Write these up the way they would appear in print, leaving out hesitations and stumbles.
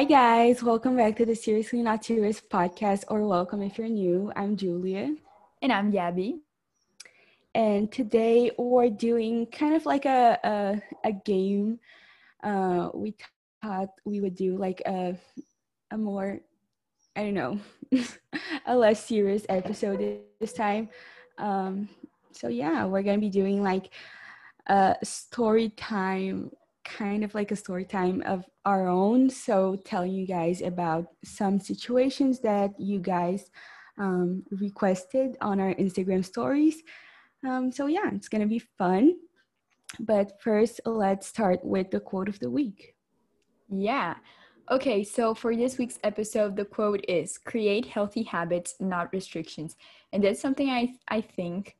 Hi guys, welcome back to the Seriously Not Serious podcast, or welcome if you're new. I'm Julia. And I'm Yabi. And today we're doing kind of like a game. We thought we would do like a more, I don't know, a less serious episode this time. So yeah, we're going to be doing like a story time, kind of like a story time of our own, so telling you guys about some situations that you guys requested on our Instagram stories. So yeah, it's gonna be fun, but first let's start with the quote of the week. Yeah, okay, so for this week's episode, the quote is "Create healthy habits, not restrictions," and that's something I think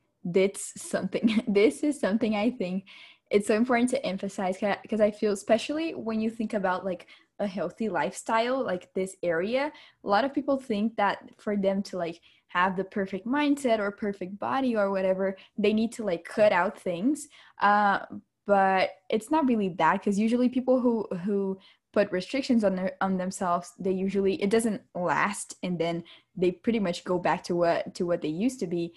it's so important to emphasize, because I feel, especially when you think about like a healthy lifestyle, like this area, a lot of people think that for them to like have the perfect mindset or perfect body or whatever, they need to like cut out things. But it's not really that, because usually people who put restrictions on themselves, they usually, it doesn't last, and then they pretty much go back to what they used to be.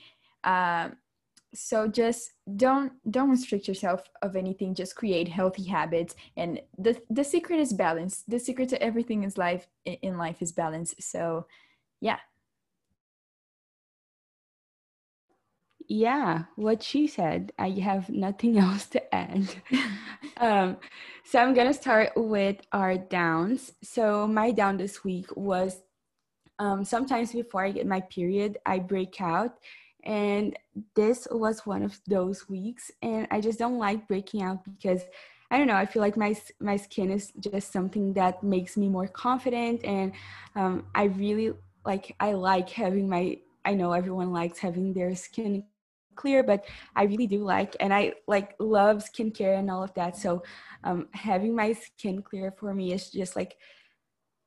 So just don't restrict yourself of anything. Just create healthy habits, and the secret is balance. The secret to everything in life is balance. So yeah, what she said. I have nothing else to add. So I'm gonna start with our downs. So my down this week was sometimes before I get my period, I break out. And this was one of those weeks, and I just don't like breaking out because, I don't know, I feel like my skin is just something that makes me more confident, and I really like having I know everyone likes having their skin clear, but I really do like, and I like love skincare and all of that, so having my skin clear for me is just like,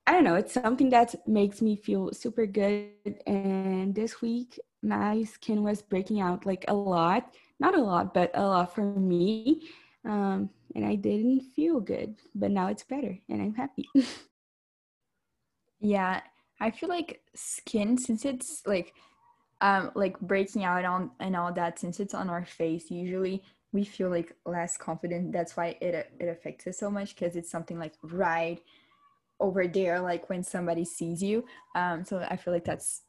I don't know, it's something that makes me feel super good. And this week my skin was breaking out like a lot, not a lot, but a lot for me. And I didn't feel good, but now it's better and I'm happy. Yeah, I feel like skin, since it's like breaking out on and all that, since it's on our face, usually we feel like less confident. That's why it affects us so much, because it's something like right over there, like when somebody sees you. So I feel like that's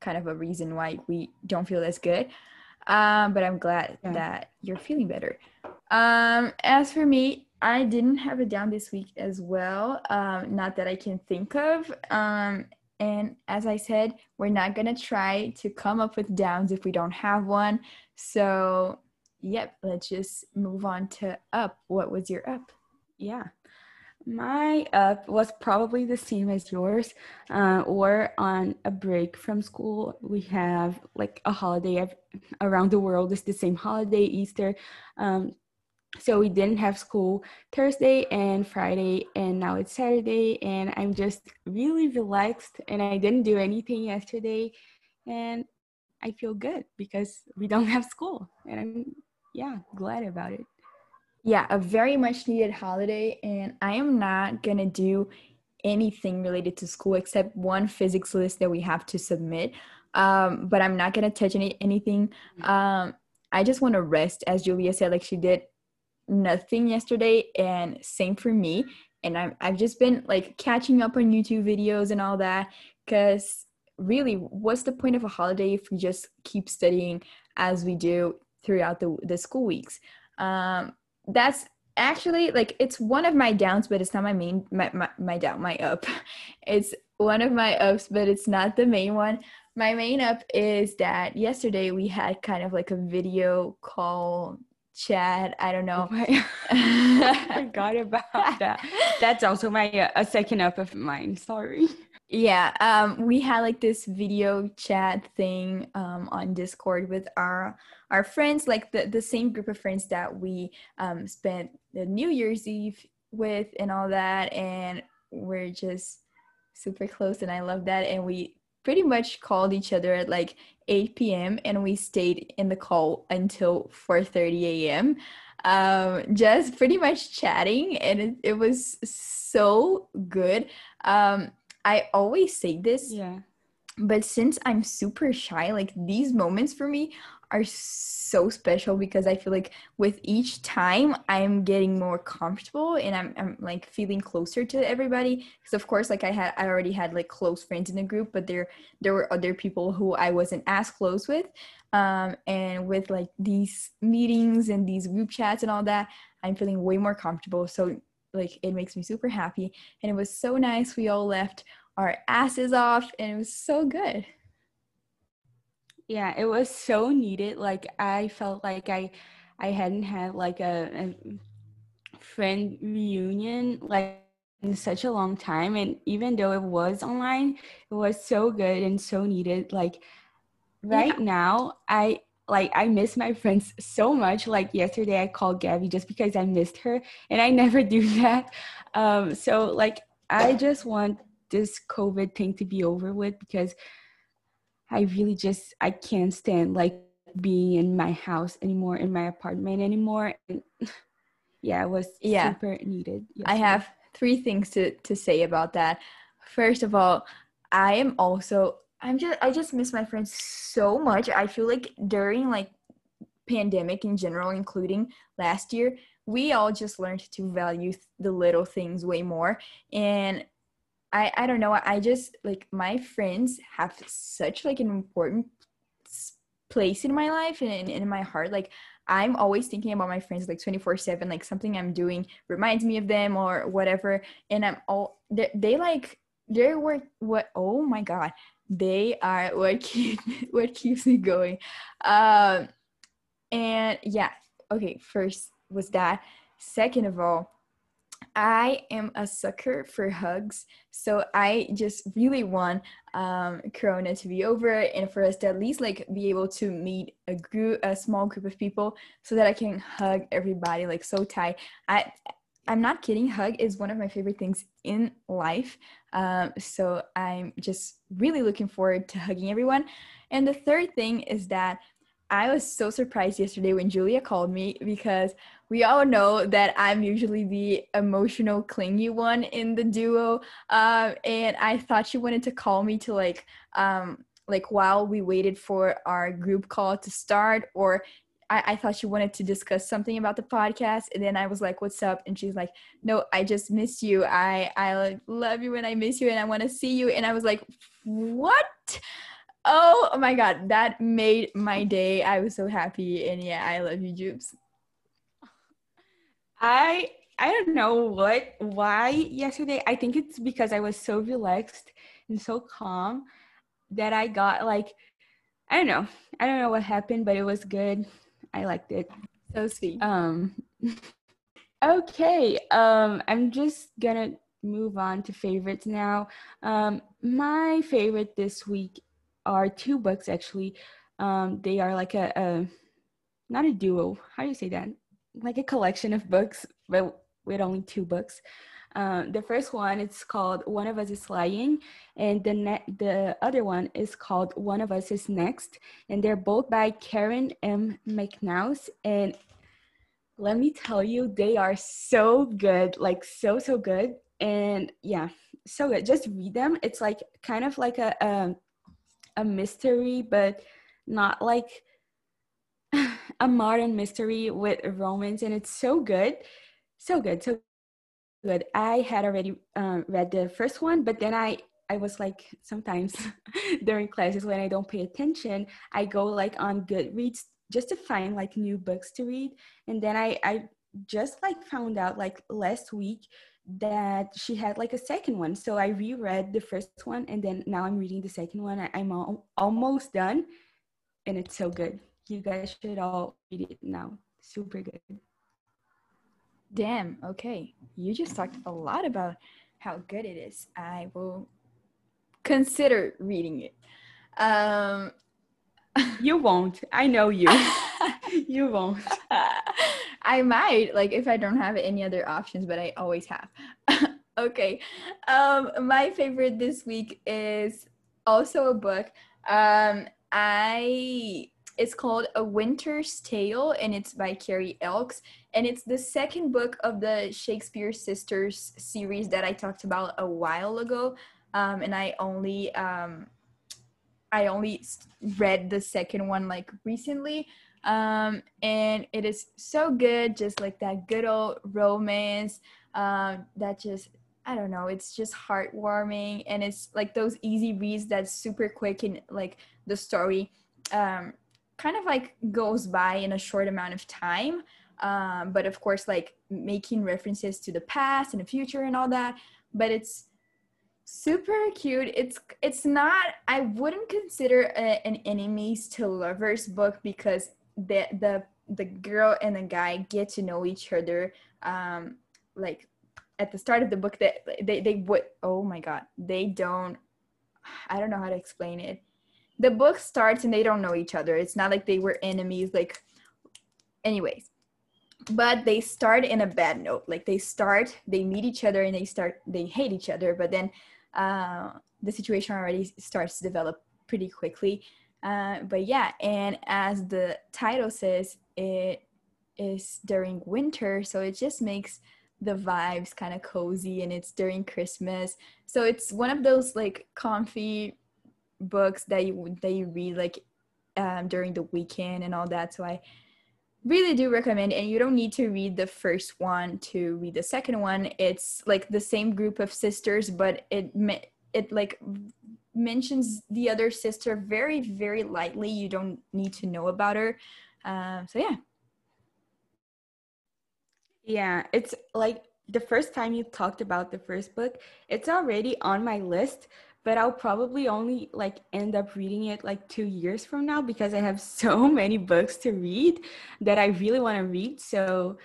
kind of a reason why we don't feel as good, but I'm glad that you're feeling better. As for me, I didn't have a down this week as well, not that I can think of, and as I said, we're not gonna try to come up with downs if we don't have one, so yep, let's just move on to up. What was your up? Yeah, my up was probably the same as yours. We're on a break from school. We have like a holiday around the world. It's the same holiday, Easter. So we didn't have school Thursday and Friday, and now it's Saturday, and I'm just really relaxed, and I didn't do anything yesterday, and I feel good because we don't have school, and I'm glad about it. Yeah, a very much needed holiday, and I am not gonna do anything related to school except one physics list that we have to submit, but I'm not gonna touch anything. I just wanna rest, as Julia said, like she did nothing yesterday, and same for me, and I've just been like catching up on YouTube videos and all that, because really, what's the point of a holiday if we just keep studying as we do throughout the school weeks? That's actually like, it's one of my downs, but it's not my main, my down, my up. It's one of my ups, but it's not the main one. My main up is that yesterday we had kind of like a video call chat. I don't know. I forgot about that. That's also my a second up of mine. Sorry. Yeah. We had like this video chat thing on Discord with our friends, like the same group of friends that we spent the New Year's Eve with and all that. And we're just super close, and I love that. And we pretty much called each other at like 8 p.m. and we stayed in the call until 4:30 a.m. Just pretty much chatting, and it was so good. I always say this, but since I'm super shy, like these moments for me are so special because I feel like with each time I'm getting more comfortable and I'm like feeling closer to everybody. Because of course, like I already had like close friends in the group, but there were other people who I wasn't as close with. And with like these meetings and these group chats and all that, I'm feeling way more comfortable. So like it makes me super happy, and it was so nice. We all left our asses off, and it was so good. Yeah, it was so needed. Like I felt like I hadn't had like a friend reunion like in such a long time, and even though it was online, it was so good and so needed. Like now, I miss my friends so much. Like yesterday, I called Gabby just because I missed her, and I never do that. So like I just want this COVID thing to be over with, because I really just, I can't stand like being in my house anymore, in my apartment anymore. And yeah, it was super needed. Yesterday. I have three things to say about that. First of all, I just miss my friends so much. I feel like during like pandemic in general, including last year, we all just learned to value the little things way more. And I don't know, I just, like, my friends have such, like, an important place in my life and in my heart. Like, I'm always thinking about my friends, like, 24/7, like, something I'm doing reminds me of them or whatever, and they are what keeps me going. And, yeah, okay, first was that. Second of all, I am a sucker for hugs, so I just really want Corona to be over and for us to at least like be able to meet a small group of people so that I can hug everybody like so tight. I'm not kidding, hug is one of my favorite things in life, so I'm just really looking forward to hugging everyone. And the third thing is that I was so surprised yesterday when Julia called me, because we all know that I'm usually the emotional, clingy one in the duo. And I thought she wanted to call me to like while we waited for our group call to start, or I thought she wanted to discuss something about the podcast. And then I was like, what's up? And she's like, no, I just missed you. I love you and I miss you and I want to see you. And I was like, what? Oh my God, that made my day. I was so happy. And yeah, I love you, Jubes. I don't know why yesterday. I think it's because I was so relaxed and so calm that I got like, I don't know what happened, but it was good. I liked it. So sweet. Okay. I'm just gonna move on to favorites now. My favorite this week are two books, actually. They are like a not a duo, how do you say that, like a collection of books, but with only two books. The first one, it's called One of Us is Lying, and the other one is called One of Us is Next, and they're both by Karen M. McNouse, and let me tell you, they are so good, like so good. And yeah, so good. Just read them. It's like kind of like a mystery, but not like a modern mystery with romance, and it's so good. I had already read the first one, but then I was like, sometimes during classes when I don't pay attention, I go like on Goodreads just to find like new books to read. And then I just like found out like last week that she had like a second one, so I reread the first one, and then now I'm reading the second one. I'm almost done, and it's so good. You guys should all read it now. Super good. Damn, okay, you just talked a lot about how good it is. I will consider reading it. You won't, I know you. You won't. I might, like, if I don't have any other options, but I always have. Okay. My favorite this week is also a book. It's called A Winter's Tale, and it's by Carrie Elks. And it's the second book of the Shakespeare Sisters series that I talked about a while ago. And I only read the second one like recently. And it is so good, just like that good old romance that just, I don't know, it's just heartwarming. And it's like those easy reads that's super quick, and like the story kind of like goes by in a short amount of time. But of course, like making references to the past and the future and all that, but it's super cute. It's not, I wouldn't consider an enemies to lovers book, because the girl and the guy get to know each other, like at the start of the book, that they would, oh my God, they don't, I don't know how to explain it. The book starts and they don't know each other. It's not like they were enemies, like, anyways. But they start in a bad note. Like they meet each other and they hate each other. But then the situation already starts to develop pretty quickly. But yeah, and as the title says, it is during winter. So it just makes the vibes kind of cozy, and it's during Christmas. So it's one of those like comfy books that you read like during the weekend and all that. So I really do recommend, and you don't need to read the first one to read the second one. It's like the same group of sisters, but it like mentions the other sister very, very lightly. You don't need to know about her. So yeah, it's like the first time you talked about the first book, it's already on my list, but I'll probably only like end up reading it like 2 years from now, because I have so many books to read that I really want to read. So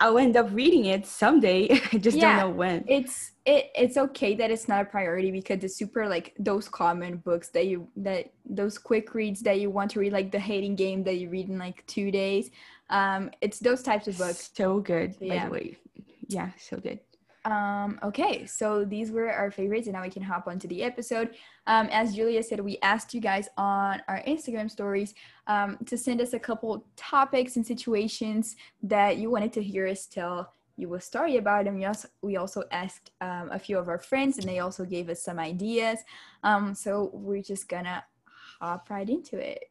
I'll end up reading it someday. I just don't know when. It's okay that it's not a priority, because it's super like those common books that those quick reads that you want to read, like The Hating Game that you read in like 2 days. It's those types of books. So good, by the way. Yeah, so good. Okay, so these were our favorites, and now we can hop onto the episode. As Julia said, we asked you guys on our Instagram stories to send us a couple topics and situations that you wanted to hear us tell you a story about. And we also asked a few of our friends, and they also gave us some ideas. So we're just gonna hop right into it.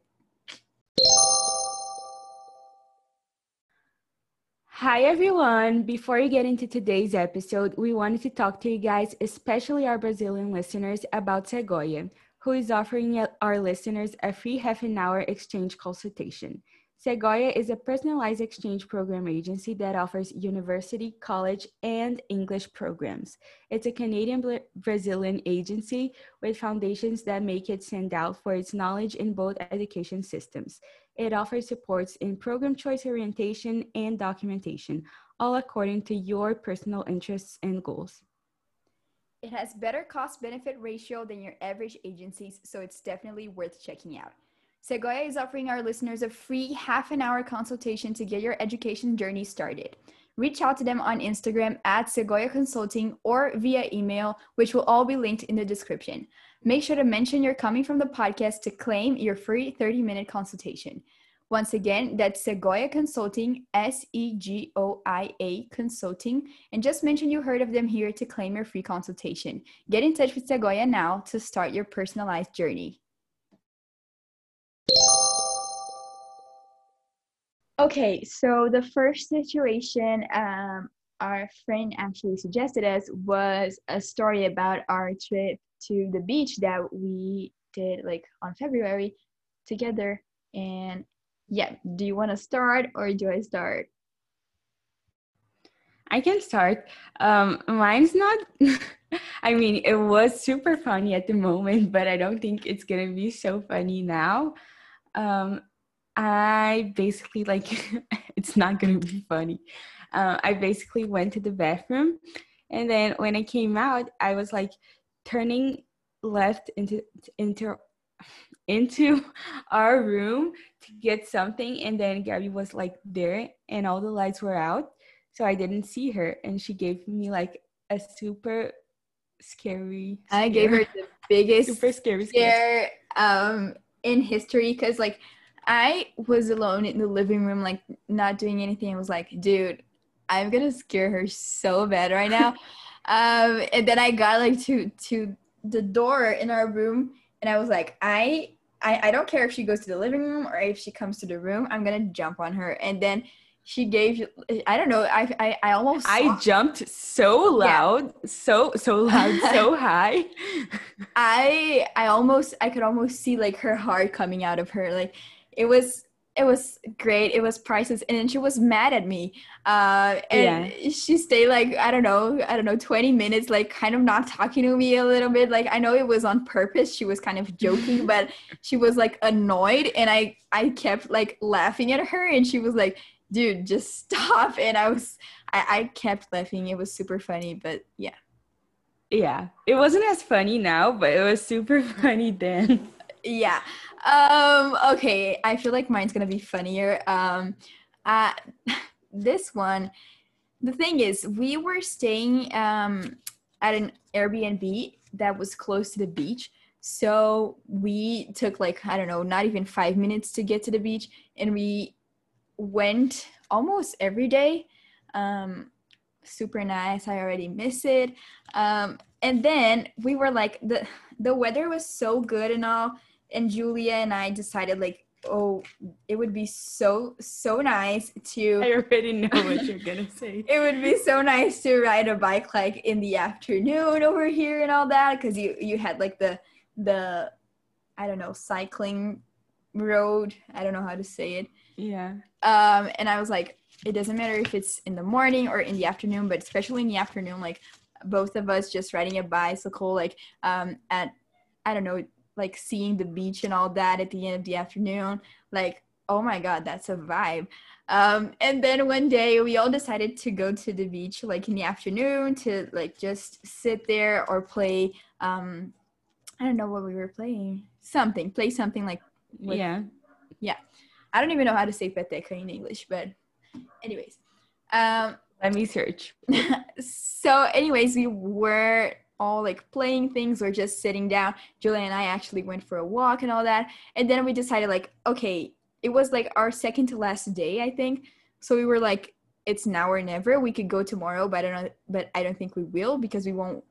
Hi everyone, before you get into today's episode, we wanted to talk to you guys, especially our Brazilian listeners, about Segoia, who is offering our listeners a free half an hour exchange consultation. Segoia is a personalized exchange program agency that offers university, college, and English programs. It's a Canadian-Brazilian agency with foundations that make it stand out for its knowledge in both education systems. It offers supports in program choice, orientation, and documentation, all according to your personal interests and goals. It has better cost-benefit ratio than your average agencies, so it's definitely worth checking out. Segoia is offering our listeners a free half an hour consultation to get your education journey started. Reach out to them on Instagram @SegoiaConsulting or via email, which will all be linked in the description. Make sure to mention you're coming from the podcast to claim your free 30-minute consultation. Once again, that's Segoia Consulting, SEGOIA Consulting, and just mention you heard of them here to claim your free consultation. Get in touch with Segoia now to start your personalized journey. Okay, so the first situation our friend actually suggested us was a story about our trip to the beach that we did like on February together. And yeah, do you want to start or do I start? I can start. Mine's not, I mean, it was super funny at the moment, but I don't think it's gonna be so funny now. I basically like, it's not gonna be funny. I basically went to the bathroom, and then when I came out, I was like turning left into our room to get something, and then Gabby was like there, and all the lights were out, so I didn't see her, and she gave me like a super scary. I gave her the biggest scare in history, because like I was alone in the living room, like not doing anything. I was like, dude, I'm gonna scare her so bad right now. And then I got like to the door in our room, and I was like, I don't care if she goes to the living room or if she comes to the room, I'm gonna jump on her. And then she gave, I don't know, I almost jumped so loud, yeah. so loud, so high. I could almost see like her heart coming out of her. Like it was great. It was priceless. And then she was mad at me. And yeah. She stayed like, I don't know, 20 minutes, like kind of not talking to me a little bit. Like I know it was on purpose. She was kind of joking, but she was like annoyed, and I kept like laughing at her, and she was like, dude, just stop. And I kept laughing. It was super funny, but yeah, it wasn't as funny now, but it was super funny then. Yeah. Okay, I feel like mine's gonna be funnier. This one, the thing is, we were staying at an Airbnb that was close to the beach. So we took like, I don't know, not even 5 minutes to get to the beach, and we went almost every day. Super nice. I already miss it. And then we were like, the weather was so good and all, and Julia and I decided like, oh, it would be so nice to I already know what you're gonna say. It would be so nice to ride a bike like in the afternoon over here and all that, because you had like the I don't know, cycling road, I don't know how to say it. Yeah. And I was like, it doesn't matter if it's in the morning or in the afternoon, but especially in the afternoon, like both of us just riding a bicycle, like at, I don't know, like seeing the beach and all that at the end of the afternoon, like, oh my God, that's a vibe. And then one day we all decided to go to the beach, like in the afternoon, to like just sit there or play, I don't know what we were playing, play something like, with, yeah. I don't even know how to say peteca in English, but anyways. Let me search. So anyways, we were all like playing things or just sitting down. Julia and I actually went for a walk and all that. And then we decided like, okay, it was like our second to last day, I think. So we were like, it's now or never. We could go tomorrow, but I don't think we will, because we won't.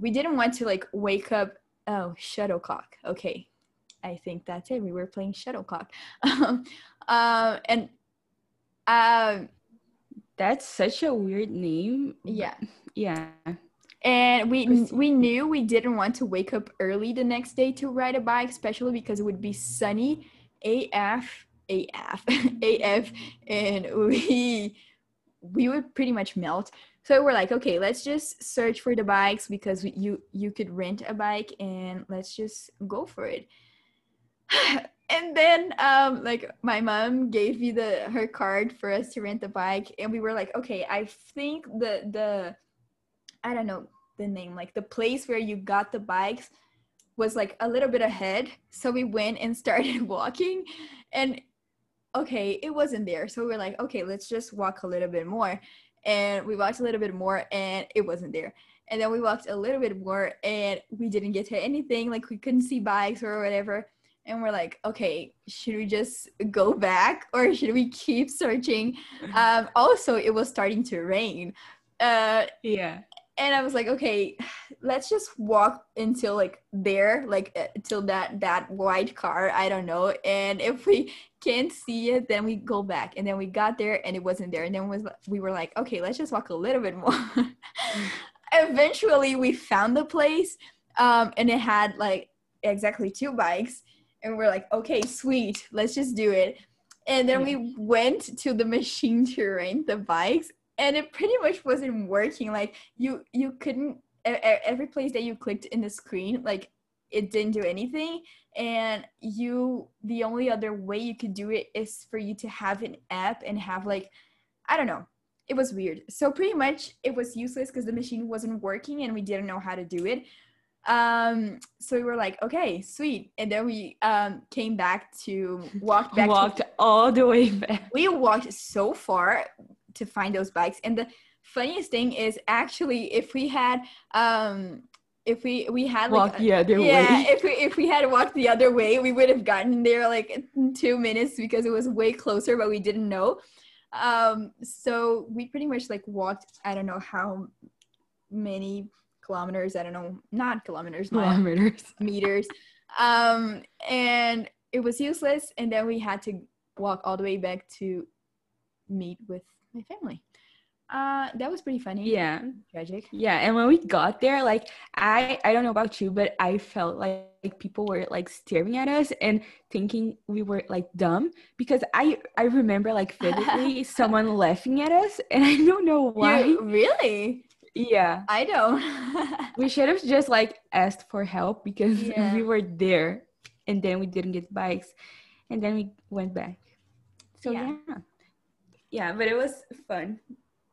We didn't want to like wake up. Oh, shuttlecock. Okay. I think that's it. We were playing shuttlecock. That's such a weird name. Yeah. Yeah. And we knew we didn't want to wake up early the next day to ride a bike, especially because it would be sunny AF, and we would pretty much melt. So we're like, okay, let's just search for the bikes, because you could rent a bike, and let's just go for it. And then like my mom gave me her card for us to rent the bike, and we were like, okay, I think the I don't know the name, like the place where you got the bikes was like a little bit ahead. So we went and started walking, and okay, it wasn't there. So we were like, okay, let's just walk a little bit more. And we walked a little bit more, and it wasn't there. And then we walked a little bit more, and we didn't get to anything. Like we couldn't see bikes or whatever. And we're like, okay, should we just go back, or should we keep searching? Also, it was starting to rain. Yeah. And I was like, okay, let's just walk until like there, like till that white car, I don't know. And if we can't see it, then we go back. And then we got there, and it wasn't there. And then we were like, okay, let's just walk a little bit more. Eventually we found the place, and it had like exactly 2 bikes. And we're like, okay, sweet, let's just do it. And then we went to the machine to rent the bikes, and it pretty much wasn't working. Like you couldn't, every place that you clicked in the screen, like it didn't do anything. And the only other way you could do it is for you to have an app and have like, I don't know, it was weird. So pretty much it was useless, because the machine wasn't working and we didn't know how to do it. So we were like, okay, sweet. And then we came back to all the way back. We walked so far to find those bikes. And the funniest thing is, actually, if we had if we had like, walk the other way. If we had walked the other way, we would have gotten there like in 2 minutes because it was way closer, but we didn't know. So we pretty much like walked, I don't know how many kilometers, I don't know, not kilometers, kilometers, meters. And it was useless. And then we had to walk all the way back to meet with my family. That was pretty funny. Yeah. Tragic. Yeah. And when we got there, like, I don't know about you, but I felt like people were like staring at us and thinking we were like dumb, because I remember like vividly someone laughing at us, and I don't know why. You, really? Yeah. I don't. We should have just like asked for help, because we were there and then we didn't get bikes and then we went back. So yeah, but it was fun.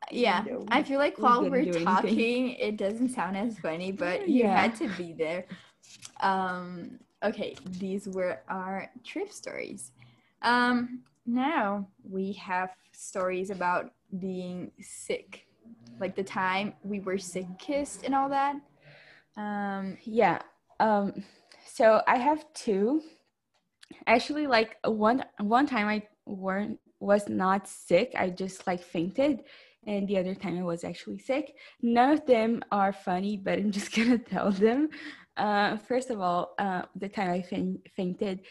Yeah, I feel like while we're talking, it doesn't sound as funny, but you had to be there. Okay, these were our trip stories. Now we have stories about being sick, like the time we were sick kissed and all that. So I have two. Actually, like one time I was not sick. I just like fainted. And the other time I was actually sick. None of them are funny, but I'm just gonna tell them. First of all, the time I fainted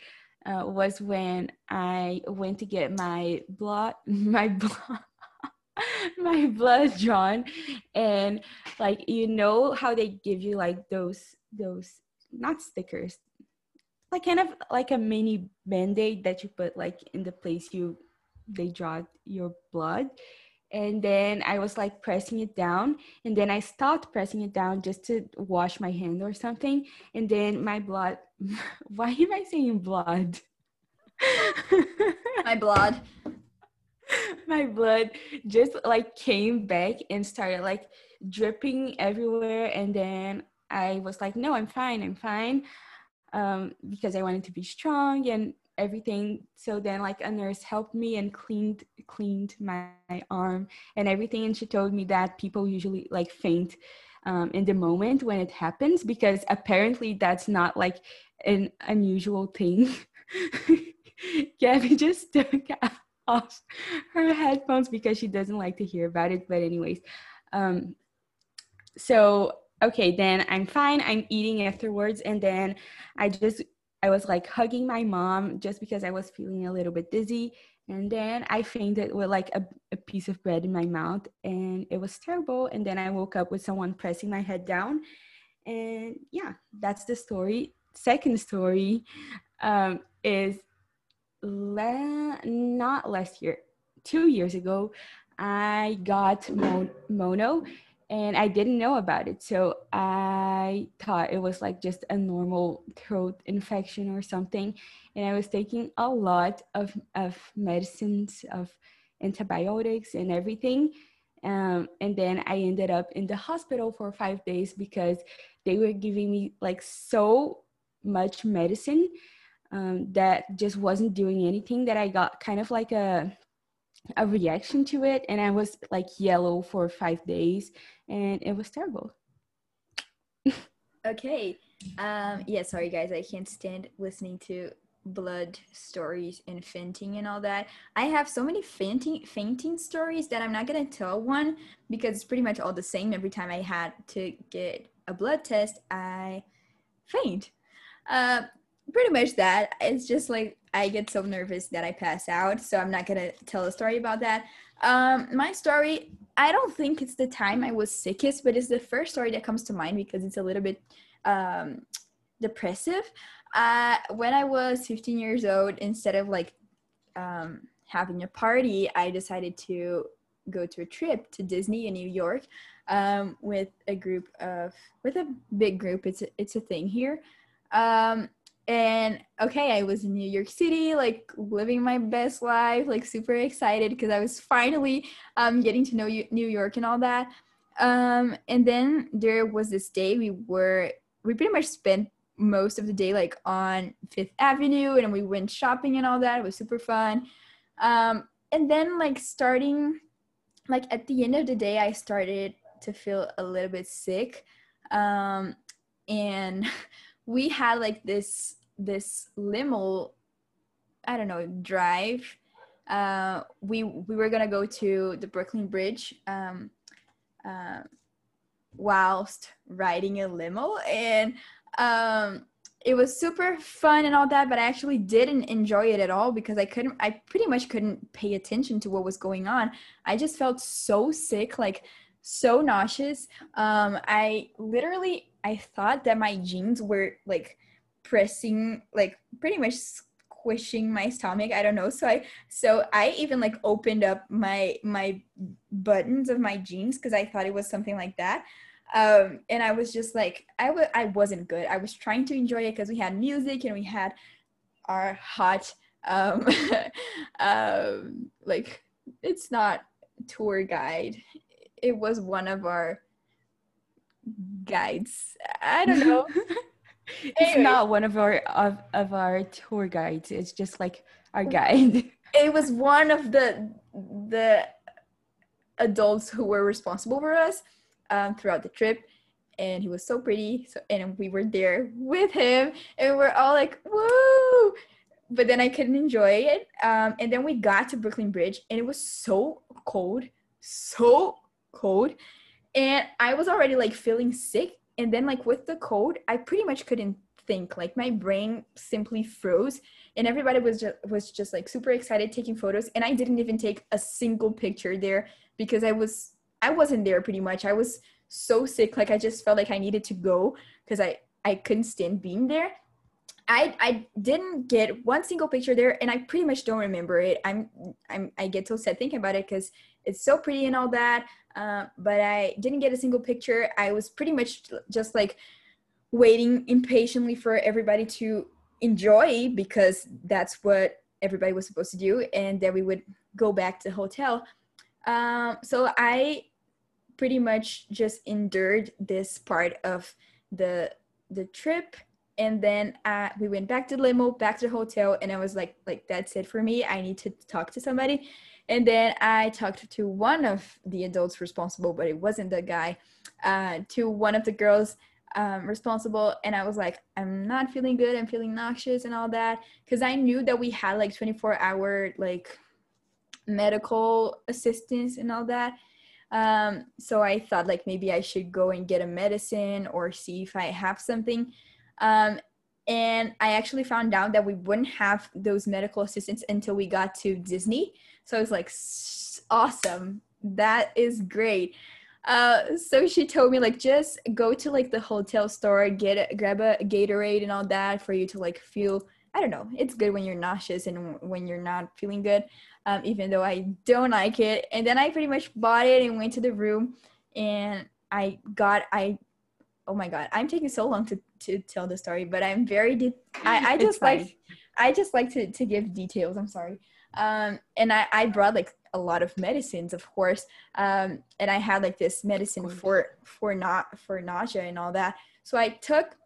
was when I went to get my blood drawn, and like, you know how they give you like those not stickers, like kind of like a mini Band-Aid that you put like in the place they draw your blood. And then I was like pressing it down, and then I stopped pressing it down just to wash my hand or something. And then my blood, why am I saying blood? My blood just like came back and started like dripping everywhere. And then I was like, no, I'm fine. Because I wanted to be strong and everything. So then like a nurse helped me and cleaned my arm and everything, and she told me that people usually like faint in the moment when it happens, because apparently that's not like an unusual thing. Gabby just took off her headphones because she doesn't like to hear about it, but anyways, so okay, then I'm fine, I'm eating afterwards, and then I was like hugging my mom just because I was feeling a little bit dizzy. And then I fainted with like a piece of bread in my mouth, and it was terrible. And then I woke up with someone pressing my head down, and yeah, that's the story. Second story is not last year, 2 years ago, I got mono. And I didn't know about it. So I thought it was like just a normal throat infection or something. And I was taking a lot of medicines, of antibiotics and everything. And then I ended up in the hospital for 5 days because they were giving me like so much medicine that just wasn't doing anything, that I got kind of like a reaction to it, and I was like yellow for 5 days, and it was terrible. Okay. Yeah, sorry guys, I can't stand listening to blood stories and fainting and all that. I have so many fainting stories that I'm not gonna tell one, because it's pretty much all the same. Every time I had to get a blood test, I faint. Pretty much that. It's just like I get so nervous that I pass out, so I'm not gonna tell a story about that. My story, I don't think it's the time I was sickest, but it's the first story that comes to mind because it's a little bit depressive. When I was 15 years old, instead of like having a party, I decided to go to a trip to Disney in New York with a big group. It's a thing here. And okay, I was in New York City, like living my best life, like super excited because I was finally getting to know New York and all that. And then there was this day we pretty much spent most of the day like on Fifth Avenue, and we went shopping and all that. It was super fun. And then like starting, like at the end of the day, I started to feel a little bit sick. And we had like this limo, I don't know, drive. We were gonna go to the Brooklyn Bridge whilst riding a limo, and it was super fun and all that, but I actually didn't enjoy it at all because I pretty much couldn't pay attention to what was going on. I just felt so sick, like so nauseous. I thought that my jeans were like pressing, like pretty much squishing my stomach. I don't know. So I even like opened up my buttons of my jeans because I thought it was something like that. And I was just like, I wasn't good. I was trying to enjoy it because we had music and we had our hot, like, it's not tour guide. It was one of our guides. I don't know. It's not one of our, of our tour guides. It's just like our guide. It was one of the adults who were responsible for us. Throughout the trip, and he was so pretty, and we were there with him and we're all like, woo! But then I couldn't enjoy it, and then we got to Brooklyn Bridge and it was so cold, and I was already like feeling sick, and then like with the cold I pretty much couldn't think, like my brain simply froze, and everybody was just like super excited taking photos, and I didn't even take a single picture there because I wasn't there pretty much. I was so sick. Like I just felt like I needed to go because I couldn't stand being there. I didn't get one single picture there, and I pretty much don't remember it. I get so sad thinking about it because it's so pretty and all that. But I didn't get a single picture. I was pretty much just like waiting impatiently for everybody to enjoy because that's what everybody was supposed to do. And then we would go back to the hotel. So I pretty much just endured this part of the trip, and then we went back to the limo, back to the hotel, and I was like that's it for me. I need to talk to somebody. And then I talked to one of the adults responsible, but it wasn't the guy, to one of the girls responsible, and I was like, I'm not feeling good, I'm feeling nauseous and all that, because I knew that we had like 24-hour like medical assistance and all that. So I thought like maybe I should go and get a medicine or see if I have something. And I actually found out that we wouldn't have those medical assistants until we got to Disney. So I was like, awesome. That is great. So she told me like, just go to like the hotel store, grab a Gatorade and all that for you to like feel, I don't know. It's good when you're nauseous and when you're not feeling good, even though I don't like it. And then I pretty much bought it and went to the room, and oh my God, I'm taking so long to tell the story, but I'm I just like, I just like to give details. I'm sorry. And I brought like a lot of medicines, of course. And I had like this medicine for nausea and all that. So I took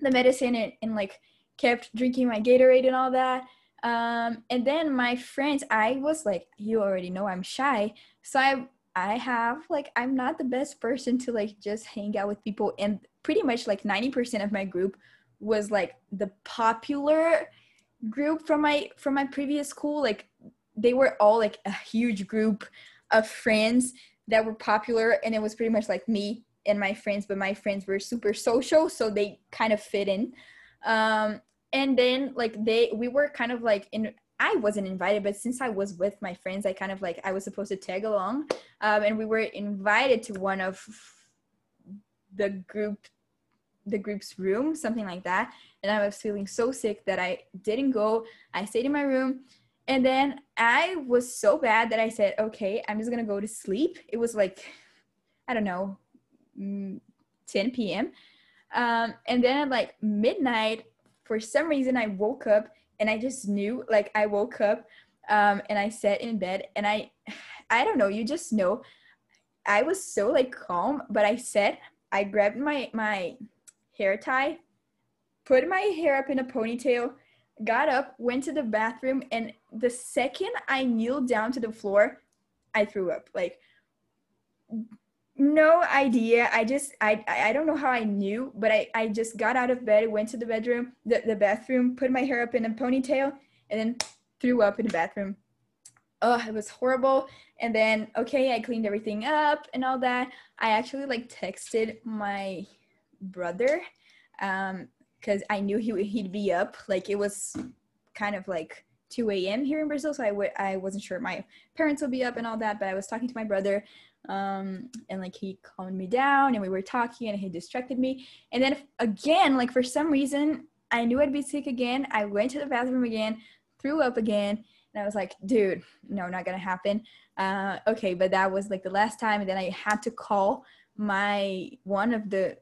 the medicine and like kept drinking my Gatorade and all that. And then my friends, I was like, you already know I'm shy. So I have like, I'm not the best person to like just hang out with people. And pretty much like 90% of my group was like the popular group from my previous school. Like they were all like a huge group of friends that were popular. And it was pretty much like me and my friends, but my friends were super social. So they kind of fit in. And then like we were kind of like I wasn't invited, but since I was with my friends, I kind of like, I was supposed to tag along, and we were invited to one of the group's room, something like that. And I was feeling so sick that I didn't go. I stayed in my room, and then I was so bad that I said, okay, I'm just going to go to sleep. It was like, I don't know, 10 PM. And then at like midnight, for some reason, I woke up, and I just knew, like, I woke up, and I sat in bed, and I don't know, you just know, I was so, like, calm, but I grabbed my hair tie, put my hair up in a ponytail, got up, went to the bathroom, and the second I kneeled down to the floor, I threw up, like, No idea. I don't know how I knew, but I just got out of bed, went to the bedroom, the bathroom, put my hair up in a ponytail, and then threw up in the bathroom. Oh, it was horrible. And then, okay, I cleaned everything up and all that. I actually like texted my brother because I knew he'd be up. Like it was kind of like 2 a.m. here in Brazil, so I wasn't sure my parents would be up and all that, but I was talking to my brother. And like he calmed me down and we were talking and he distracted me. And then again, like for some reason, I knew I'd be sick again. I went to the bathroom again, threw up again. And I was like, dude, no, not gonna happen. Okay, but that was like the last time. And then I had to call one of the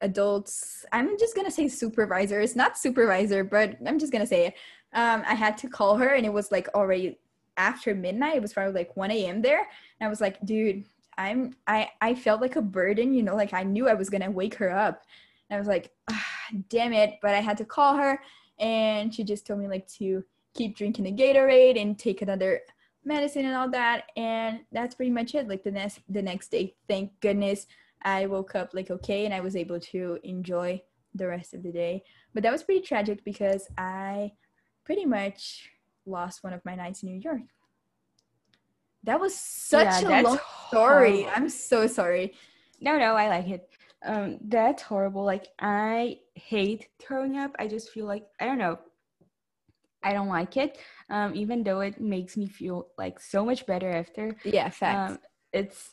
adults. I'm just gonna say supervisor. It's not supervisor, but I'm just gonna say it. I had to call her and it was like already after midnight. It was probably like 1 a.m. there. And I was like, dude, I felt like a burden, you know, like I knew I was going to wake her up. And I was like, damn it. But I had to call her and she just told me like to keep drinking the Gatorade and take another medicine and all that. And that's pretty much it. Like the next day, thank goodness I woke up like, okay. And I was able to enjoy the rest of the day, but that was pretty tragic because I pretty much lost one of my nights in New York. That was such a long story. Horrible. I'm so sorry. No, I like it. That's horrible. Like, I hate throwing up. I just feel like, I don't know. I don't like it. Even though it makes me feel like so much better after. Yeah, facts. It's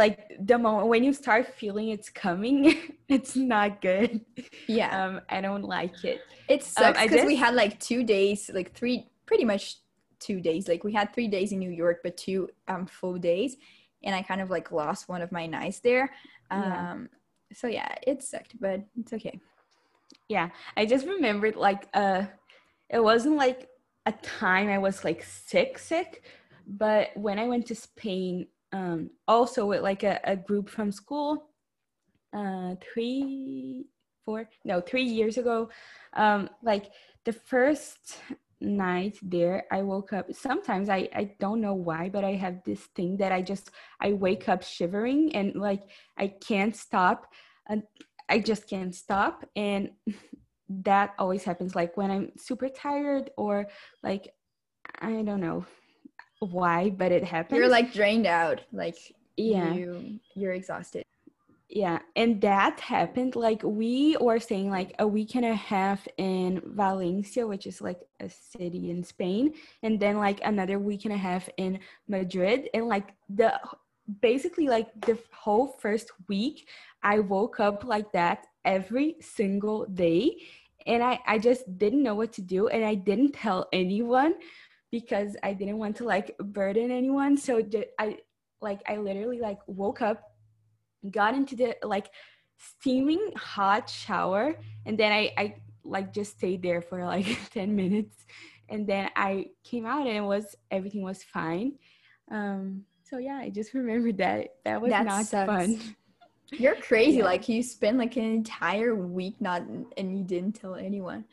like the moment when you start feeling it's coming, it's not good. Yeah. I don't like it. It sucks because we had like 2 days, like three. Pretty much 2 days. Like we had 3 days in New York, but 2 full days. And I kind of like lost one of my nights there. So yeah, it sucked, but it's okay. Yeah. I just remembered like, it wasn't like a time I was like sick, but when I went to Spain, also with like a group from school, 3 years ago, like the first night there I woke up. Sometimes I don't know why, but I have this thing that I wake up shivering and like I can't stop, and I just can't stop. And that always happens like when I'm super tired or like I don't know why, but it happens. You're like drained out, like yeah, you're exhausted. Yeah, and that happened, like, we were staying, like, a week and a half in Valencia, which is, like, a city in Spain, and then, like, another week and a half in Madrid, and, like, basically, like, the whole first week, I woke up like that every single day, and I just didn't know what to do, and I didn't tell anyone, because I didn't want to, like, burden anyone, so I literally, like, woke up, got into the like steaming hot shower, and then I like just stayed there for like 10 minutes, and then I came out and everything was fine. So yeah, I just remembered that was not fun. You're crazy. Yeah. Like you spent like an entire week and you didn't tell anyone.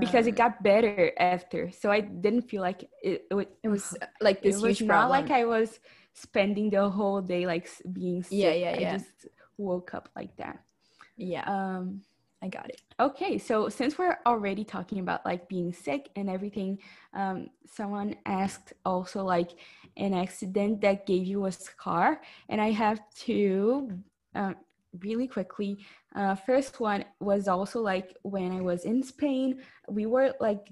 Because it got better after, so I didn't feel like it was like this huge problem. It was not like I was spending the whole day like being sick. I just woke up like that. I got it. Okay, so since we're already talking about like being sick and everything, someone asked also like an accident that gave you a scar, and I have two really quickly. First one was also like when I was in Spain. We were like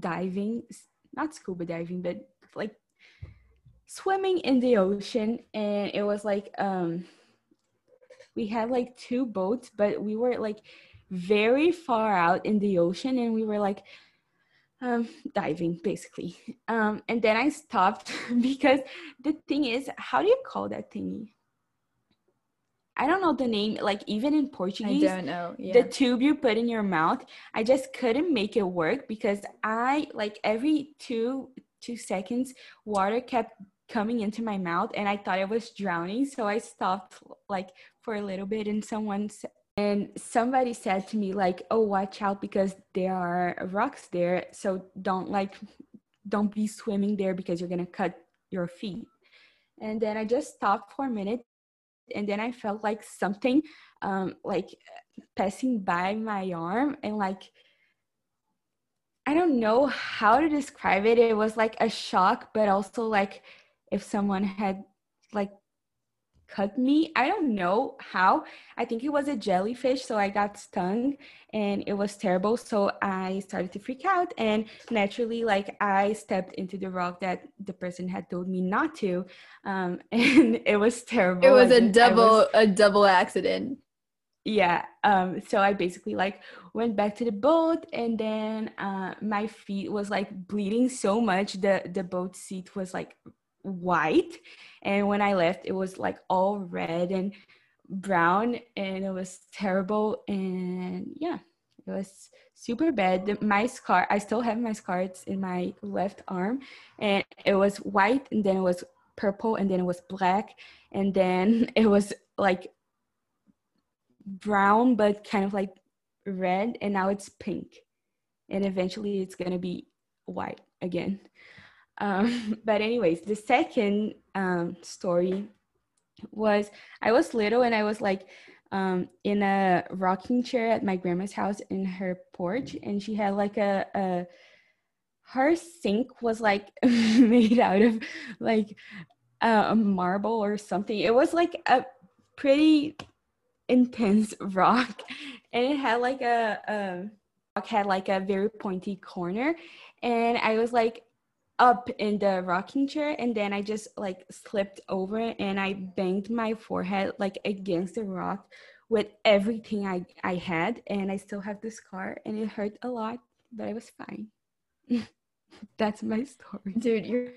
diving, not scuba diving, but like swimming in the ocean, and it was like we had like 2 boats, but we were like very far out in the ocean, and we were like diving basically, and then I stopped because the thing is, how do you call that thingy? I don't know the name, like even in Portuguese, I don't know. Yeah. The tube you put in your mouth, I just couldn't make it work because I like every 2 seconds water kept coming into my mouth, and I thought I was drowning, so I stopped like for a little bit, and somebody said to me like, oh, watch out because there are rocks there, so don't be swimming there because you're gonna cut your feet. And then I just stopped for a minute, and then I felt like something like passing by my arm, and like, I don't know how to describe it. It was like a shock, but also like if someone had like cut me. I don't know how. I think it was a jellyfish, so I got stung and it was terrible. So I started to freak out, and naturally, like, I stepped into the rock that the person had told me not to, and it was terrible. It was a double accident. Yeah. So I basically like went back to the boat, and then my feet was like bleeding so much. The boat seat was like white, and when I left it was like all red and brown, and it was terrible. And yeah, it was super bad. My scar, I still have my scar, it's in my left arm, and it was white, and then it was purple, and then it was black, and then it was like brown but kind of like red, and now it's pink, and eventually it's gonna be white again. But anyways, the second story was, I was little, and I was like in a rocking chair at my grandma's house in her porch, and she had like her sink was like made out of like a marble or something. It was like a pretty intense rock, and it had like a very pointy corner, and I was like up in the rocking chair, and then I just like slipped over, and I banged my forehead like against the rock with everything I had, and I still have the scar, and it hurt a lot, but I was fine. That's my story. Dude,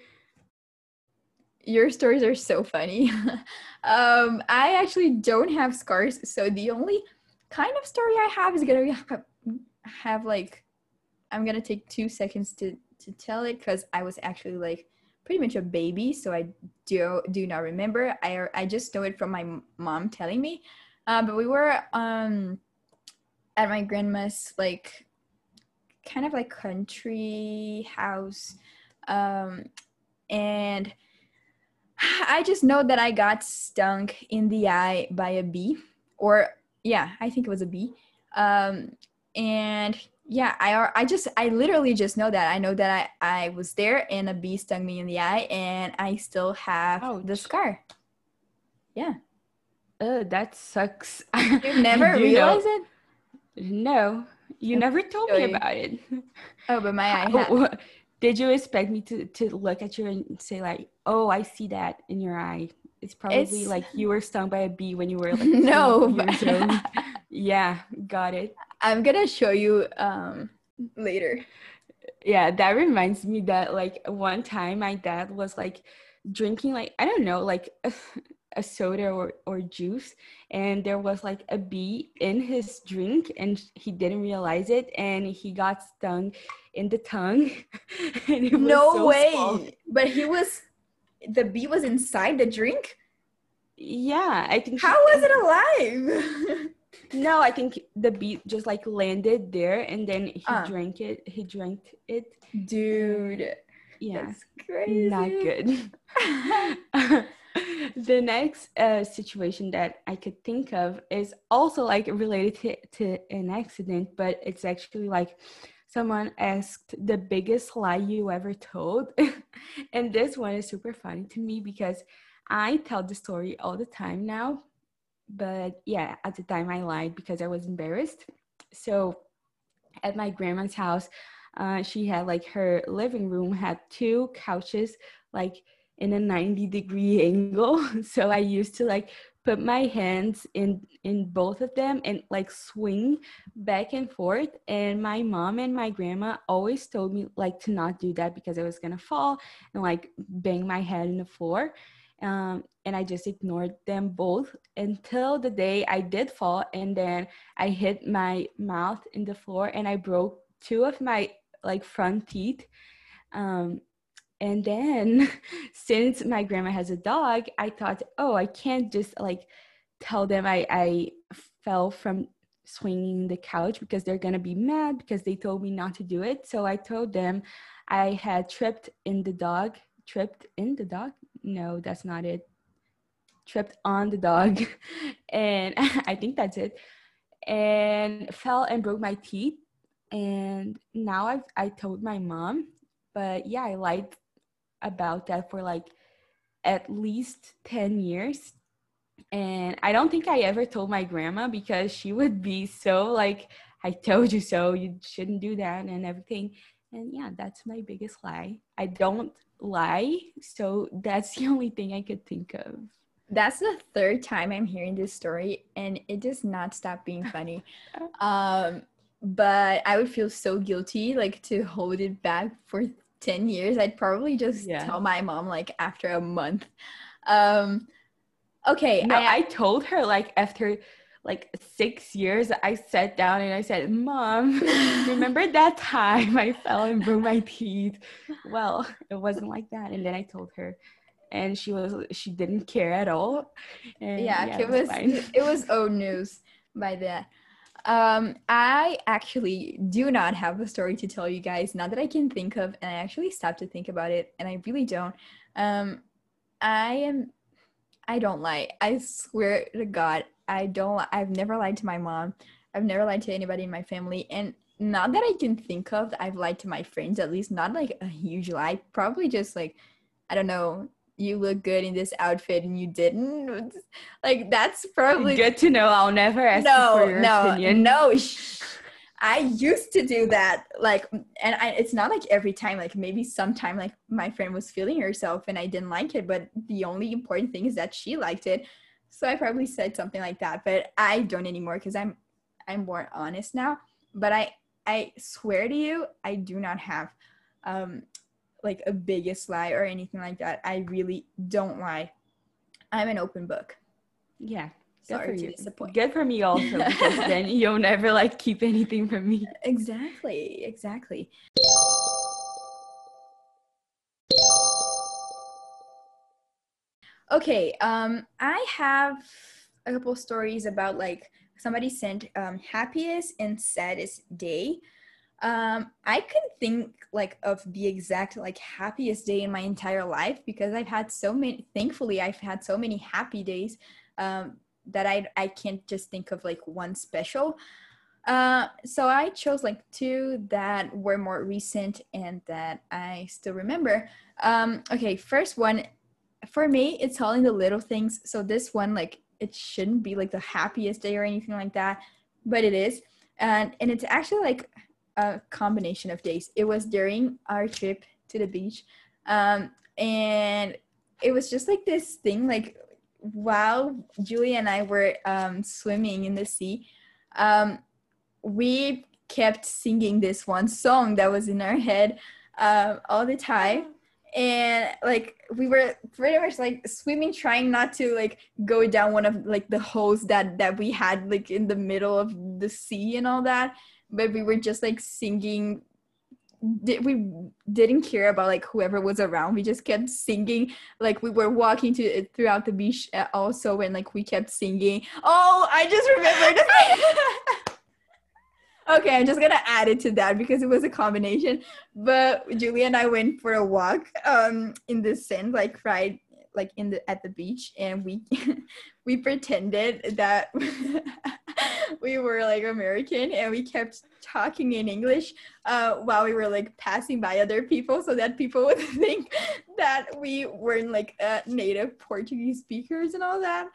your stories are so funny. I actually don't have scars, so the only kind of story I have is gonna have like, I'm gonna take 2 seconds to tell it, because I was actually like pretty much a baby, so I do not remember. I just know it from my mom telling me, but we were at my grandma's like kind of like country house, and I just know that I got stung in the eye by a bee, or yeah, I think it was a bee, and yeah, I literally just know that. I know that I was there, and a bee stung me in the eye, and I still have the scar. Yeah. Oh, that sucks. You never realized it? No. You never told me about it. Oh, but my eye had. Did you expect me to look at you and say like, oh, I see that in your eye? It's probably like you were stung by a bee when you were like no, but yeah, got it. I'm gonna show you later. Yeah, that reminds me that like one time my dad was like drinking like, I don't know, like a soda or juice, and there was like a bee in his drink, and he didn't realize it, and he got stung in the tongue. And it was small. But the bee was inside the drink? Yeah, I think. How was it alive? No, I think the bee just like landed there, and then he drank it. Dude. Yeah. That's crazy. Not good. The next situation that I could think of is also like related to an accident, but it's actually like someone asked the biggest lie you ever told. And this one is super funny to me because I tell the story all the time now. But yeah, at the time I lied because I was embarrassed. So at my grandma's house, she had like her living room had two couches like in a 90-degree angle. So I used to like put my hands in both of them and like swing back and forth. And my mom and my grandma always told me like to not do that because I was gonna fall and like bang my head in the floor. And I just ignored them both until the day I did fall, and then I hit my mouth in the floor, and I broke two of my like front teeth. And then since my grandma has a dog, I thought, oh, I can't just like tell them I fell from swinging the couch because they're gonna be mad because they told me not to do it. So I told them I had tripped in the dog. no, that's not it. Tripped on the dog. And I think that's it. And fell and broke my teeth. And now I told my mom. But yeah, I lied about that for like at least 10 years. And I don't think I ever told my grandma because she would be so like, I told you so, you shouldn't do that and everything. And yeah, that's my biggest lie. I don't lie. So that's the only thing I could think of. That's the third time I'm hearing this story and it does not stop being funny. But I would feel so guilty like to hold it back for 10 years. I'd probably just tell my mom like after a month. Okay. No, I told her like after like 6 years, I sat down and I said, Mom, remember that time I fell and broke my teeth? Well, it wasn't like that. And then I told her and she didn't care at all. And yeah, it was old news by that. I actually do not have a story to tell you guys, not that I can think of, and I actually stopped to think about it, and I really don't. I don't lie. I swear to God, I don't lie. I've never lied to my mom. I've never lied to anybody in my family. And not that I can think of, I've lied to my friends, at least not like a huge lie. Probably just like, I don't know, you look good in this outfit and you didn't. Like, that's probably... Good to know. I'll never ask you for your opinion. No. I used to do that. Like, and it's not like every time, like maybe sometime like my friend was feeling herself and I didn't like it, but the only important thing is that she liked it. So I probably said something like that, but I don't anymore because I'm more honest now. But I swear to you, I do not have like a biggest lie or anything like that. I really don't lie. I'm an open book. Yeah. Good Sorry to disappoint. Good for me also, because then you'll never like keep anything from me. Exactly. Okay, I have a couple stories about like somebody sent happiest and saddest day. I couldn't think like of the exact like happiest day in my entire life because I've had so many. Thankfully, I've had so many happy days. That I can't just think of like one special. So I chose like two that were more recent and that I still remember. Okay, first one, for me, it's all in the little things. So this one, like it shouldn't be like the happiest day or anything like that, but it is. And it's actually like a combination of days. It was during our trip to the beach. And it was just like this thing, like while Julie and I were swimming in the sea, we kept singing this one song that was in our head all the time. And like we were pretty much like swimming, trying not to like go down one of like the holes that we had like in the middle of the sea and all that. But we were just like singing. We didn't care about like whoever was around. We just kept singing. Like we were walking throughout the beach also, and like we kept singing. Oh, I just remembered. Okay, I'm just gonna add it to that because it was a combination. But Julie and I went for a walk in the sand, like right, like at the beach, and we pretended that we were like American, and we kept talking in English while we were like passing by other people so that people would think that we weren't like native Portuguese speakers and all that.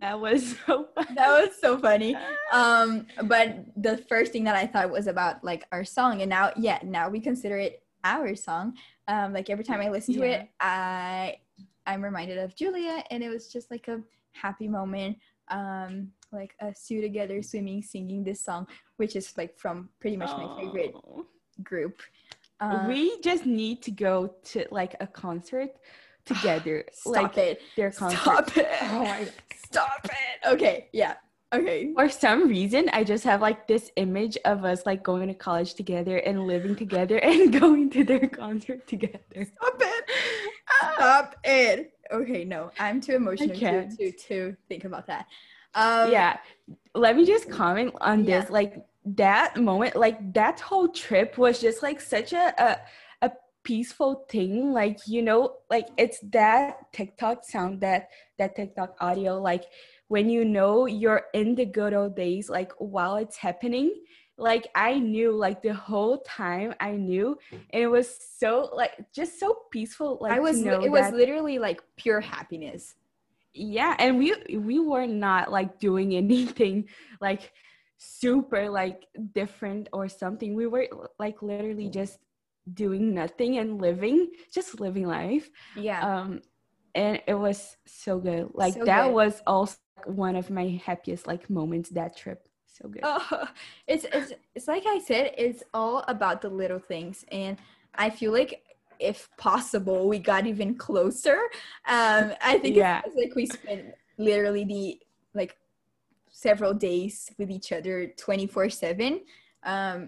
That was so funny. But the first thing that I thought was about like our song, and now we consider it our song. Like every time I listen to it, I'm reminded of Julia, and it was just like a happy moment. Like us two together swimming, singing this song, which is like from pretty much my favorite group. We just need to go to like a concert together. Stop like, it. Their concert. Stop it. Oh my God. Stop it. Okay. Yeah. Okay. For some reason, I just have like this image of us like going to college together and living together and going to their concert together. Stop it. Stop it. Okay. No, I'm too emotional to think about that. Yeah, let me just comment on this. Like that moment, like that whole trip was just like such a peaceful thing, like, you know, like it's that TikTok sound, that TikTok audio, like when you know you're in the good old days, like while it's happening. Like I knew, like the whole time I knew, and it was so like just so peaceful. Like I was, it was literally like pure happiness. Yeah, and we were not like doing anything like super like different or something. We were like literally just doing nothing and living life. Yeah. And it was so good. Like so that good. Was also one of my happiest like moments, that trip. So good. Oh, it's like I said, it's all about the little things, and I feel like if possible we got even closer. I think yeah. It's like we spent literally the like several days with each other 24/7.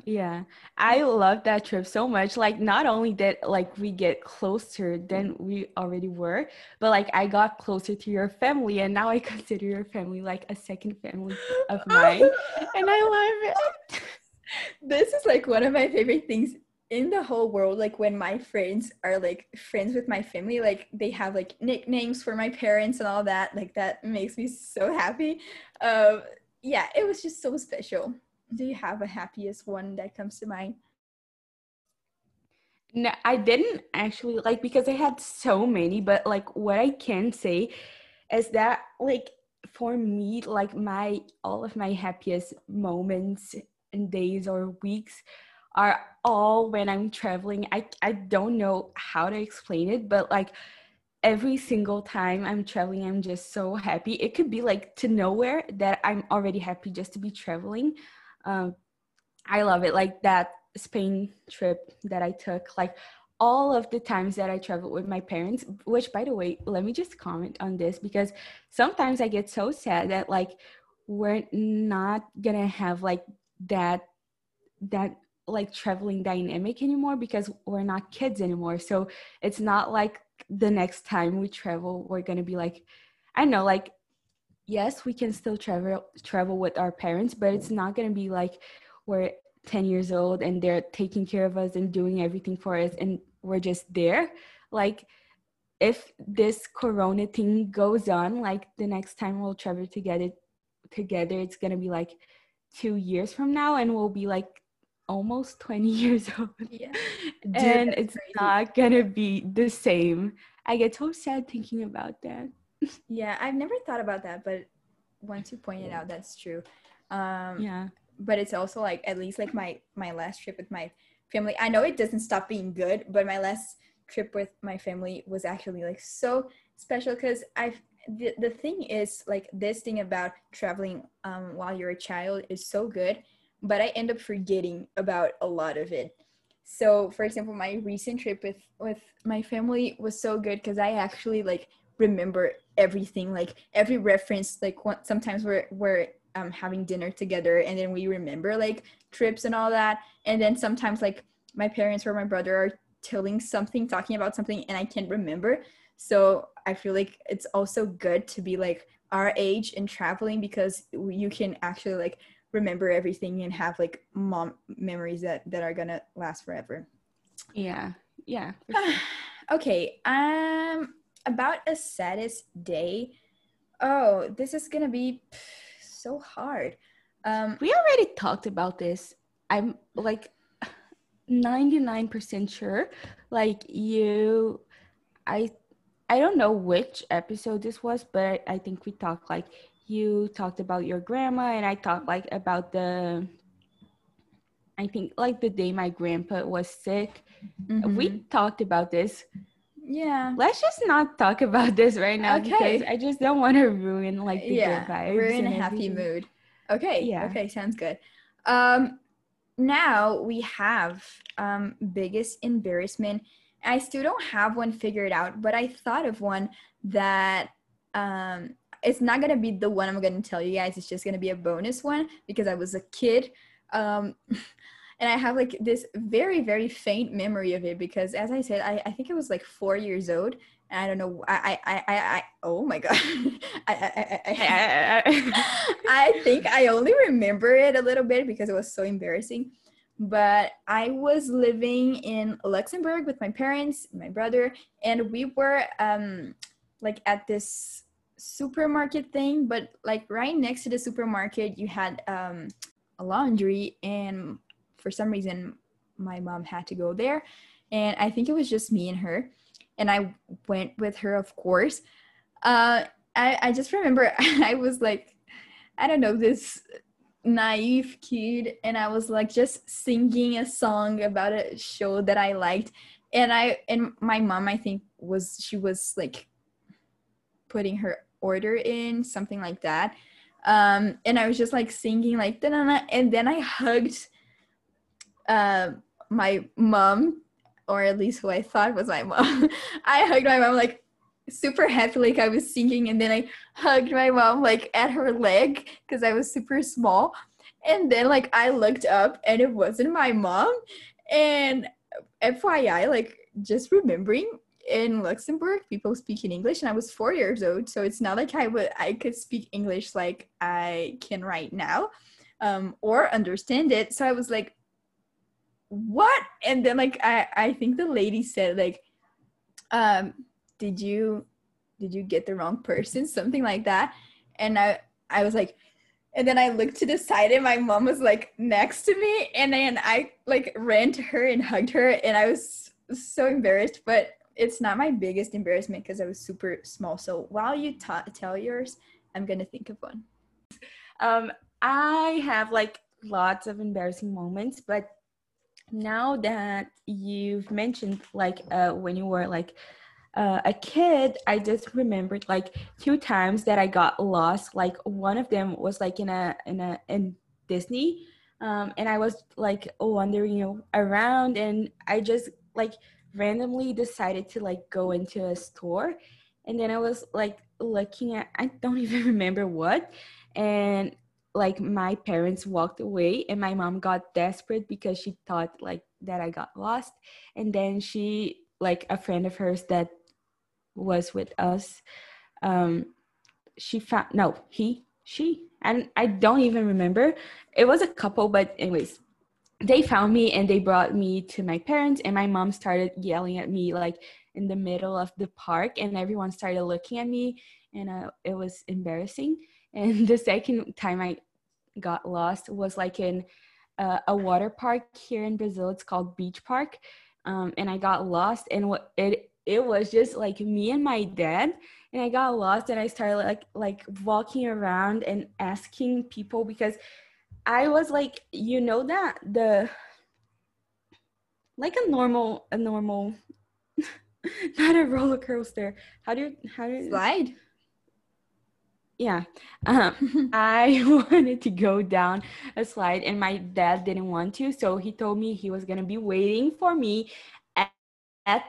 Yeah, I love that trip so much. Like not only did like we get closer than we already were, but like I got closer to your family, and now I consider your family like a second family of mine. And I love it. This is like one of my favorite things in the whole world, like when my friends are like friends with my family, like they have like nicknames for my parents and all that, like that makes me so happy. Yeah, it was just so special. Do you have a happiest one that comes to mind? No, I didn't actually, like, because I had so many, but like what I can say is that like for me, like all of my happiest moments and days or weeks are all when I'm traveling. I don't know how to explain it, but like every single time I'm traveling, I'm just so happy. It could be like to nowhere that I'm already happy just to be traveling. I love it. Like that Spain trip that I took, like all of the times that I traveled with my parents, which by the way, let me just comment on this, because sometimes I get so sad that like we're not gonna have like that like traveling dynamic anymore, because we're not kids anymore. So it's not like the next time we travel we're gonna be like, I know, like yes, we can still travel with our parents, but it's not going to be like we're 10 years old and they're taking care of us and doing everything for us and we're just there. Like if this corona thing goes on, like the next time we'll travel together, it's going to be like 2 years from now and we'll be like almost 20 years old. Yeah. Dude, and it's crazy. Not going to be the same. I get so sad thinking about that. Yeah, I've never thought about that, but once you point it out, that's true. Yeah, but it's also like, at least like my last trip with my family, I know it doesn't stop being good, but my last trip with my family was actually like so special, because the thing is like this thing about traveling while you're a child is so good, but I end up forgetting about a lot of it. So for example, my recent trip with my family was so good because I actually like remember everything, like every reference. Like sometimes we're having dinner together and then we remember like trips and all that, and then sometimes like my parents or my brother are talking about something and I can't remember. So I feel like it's also good to be like our age and traveling, because you can actually like remember everything and have like mom memories that are gonna last forever. Yeah for sure. Okay, about a saddest day. Oh, this is gonna be so hard. We already talked about this. I'm like 99% sure. Like you, I don't know which episode this was, but I think we talked, like you talked about your grandma and I talked like about the day my grandpa was sick. Mm-hmm. We talked about this. Yeah, let's just not talk about this right now, okay. Because I just don't want to ruin like the good vibes. We're in a happy mood. Okay. Yeah. Okay. Sounds good. Now we have biggest embarrassment. I still don't have one figured out, but I thought of one that it's not gonna be the one I'm gonna tell you guys. It's just gonna be a bonus one because I was a kid. And I have like this very, very faint memory of it because, as I said, I think I was like 4 years old. And I don't know. I oh my God. I think I only remember it a little bit because it was so embarrassing. But I was living in Luxembourg with my parents, my brother, and we were like at this supermarket thing, but like right next to the supermarket you had a laundry, and for some reason my mom had to go there, and I think it was just me and her, and I went with her, of course. I just remember I was like, I don't know, this naive kid, and I was like just singing a song about a show that I liked, and my mom, I think, she was like putting her order in, something like that, and I was just like singing like da-na-na, and then I hugged my mom, or at least who I thought was my mom. I hugged my mom like super happy, like I was singing, and then I hugged my mom like at her leg because I was super small, and then like I looked up and it wasn't my mom. And FYI, like just remembering, in Luxembourg people speak in English, and I was 4 years old, so it's not like I could speak English like I can right now, or understand it. So I was like, what? And then like I think the lady said like, did you get the wrong person, something like that. And I was like, and then I looked to the side and my mom was like next to me, and then I like ran to her and hugged her, and I was so embarrassed. But it's not my biggest embarrassment because I was super small. So while you tell yours, I'm gonna think of one. I have like lots of embarrassing moments, but now that you've mentioned like when you were like a kid, I just remembered like 2 times that I got lost. Like one of them was like in Disney, and I was like wandering around, and I just like randomly decided to like go into a store, and then I was like looking at, I don't even remember what, and like my parents walked away, and my mom got desperate because she thought like that I got lost, and then she, like a friend of hers that was with us, I don't even remember, it was a couple, but anyways, they found me and they brought me to my parents, and my mom started yelling at me like in the middle of the park, and everyone started looking at me, and it was embarrassing. And the second time I got lost was like in a water park here in Brazil, it's called Beach Park, and I got lost, and it was just like me and my dad, and I got lost, and I started like walking around and asking people, because I was like, you know, that the like a normal not a roller coaster, how do you slide? Yeah. I wanted to go down a slide, and my dad didn't want to, so he told me he was gonna be waiting for me at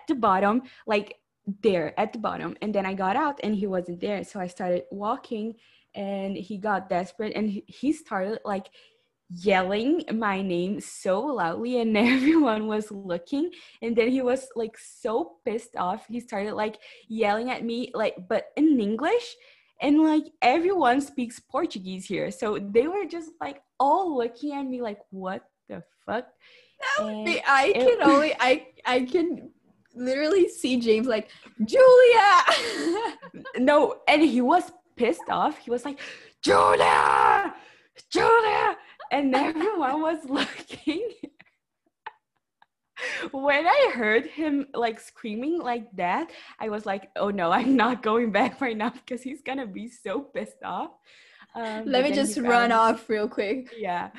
the bottom, like there at the bottom. And then I got out and he wasn't there, so I started walking, and he got desperate, and he started like yelling my name so loudly, and everyone was looking, and then he was like so pissed off, he started like yelling at me like, but in English, and like everyone speaks Portuguese here, so they were just like all looking at me like, what the fuck? That would be, I can literally see James like, Julia. No, and he was pissed off, he was like, Julia, and everyone was looking. When I heard him like screaming like that, I was like, oh no, I'm not going back right now, because he's gonna be so pissed off. Let me just run off real quick. Yeah,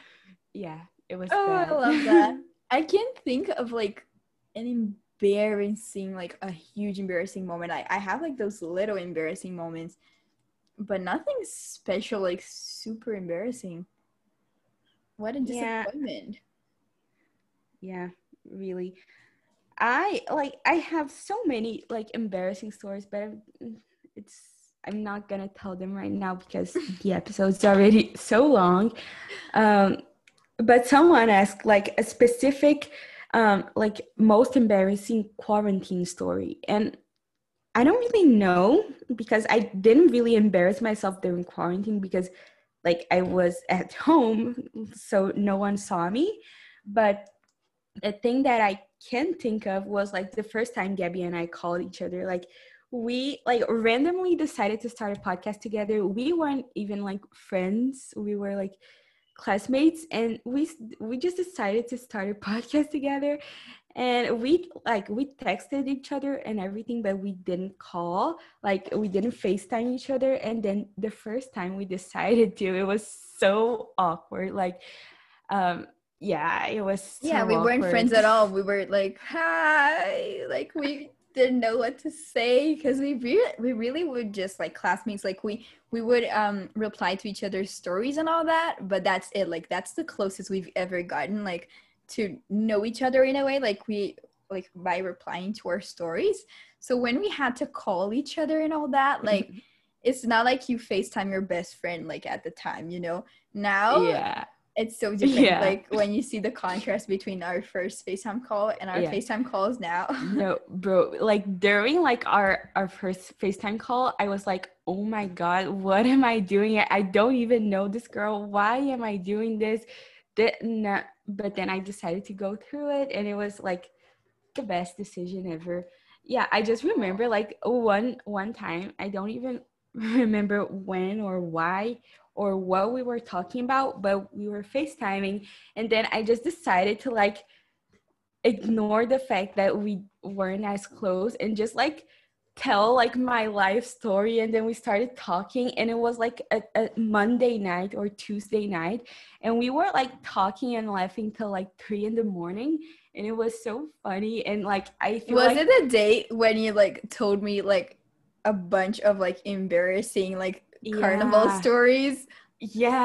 it was bad. I love that. I can't think of like an embarrassing, like a huge embarrassing moment. I have like those little embarrassing moments, but nothing special, like super embarrassing. What a disappointment. Yeah, really. I have so many like embarrassing stories, but I'm not gonna tell them right now because the episode's already so long. But someone asked like a specific like most embarrassing quarantine story, and I don't really know, because I didn't really embarrass myself during quarantine, because like I was at home, so no one saw me. But the thing that I can think of was like the first time Gabby and I called each other, like we like randomly decided to start a podcast together. We weren't even like friends. We were like classmates, and we just decided to start a podcast together, and we texted each other and everything, but we didn't call, like we didn't FaceTime each other. And then the first time we decided to, it was so awkward, like it was so yeah, we awkward. Weren't friends at all. We were like, hi, like we didn't know what to say, because we really would just like classmates, like we would reply to each other's stories and all that, but that's it. Like that's the closest we've ever gotten, like to know each other in a way, like we like by replying to our stories. So when we had to call each other and all that, like it's not like you FaceTime your best friend like at the time, you know. Now yeah, it's so different. Yeah. Like when you see the contrast between our first FaceTime call and our FaceTime calls now. No, bro. Like during like our first FaceTime call, I was like, oh my God, what am I doing? I don't even know this girl. Why am I doing this? But then I decided to go through it, and it was like the best decision ever. Yeah, I just remember like one time, I don't even remember when or why or what we were talking about, but we were FaceTiming, and then I just decided to like ignore the fact that we weren't as close and just like tell like my life story. And then we started talking, and it was like a Monday night or Tuesday night, and we were like talking and laughing till like 3 a.m. and it was so funny. And like I feel was like, it a date when you like told me like a bunch of like embarrassing like carnival stories. Yeah.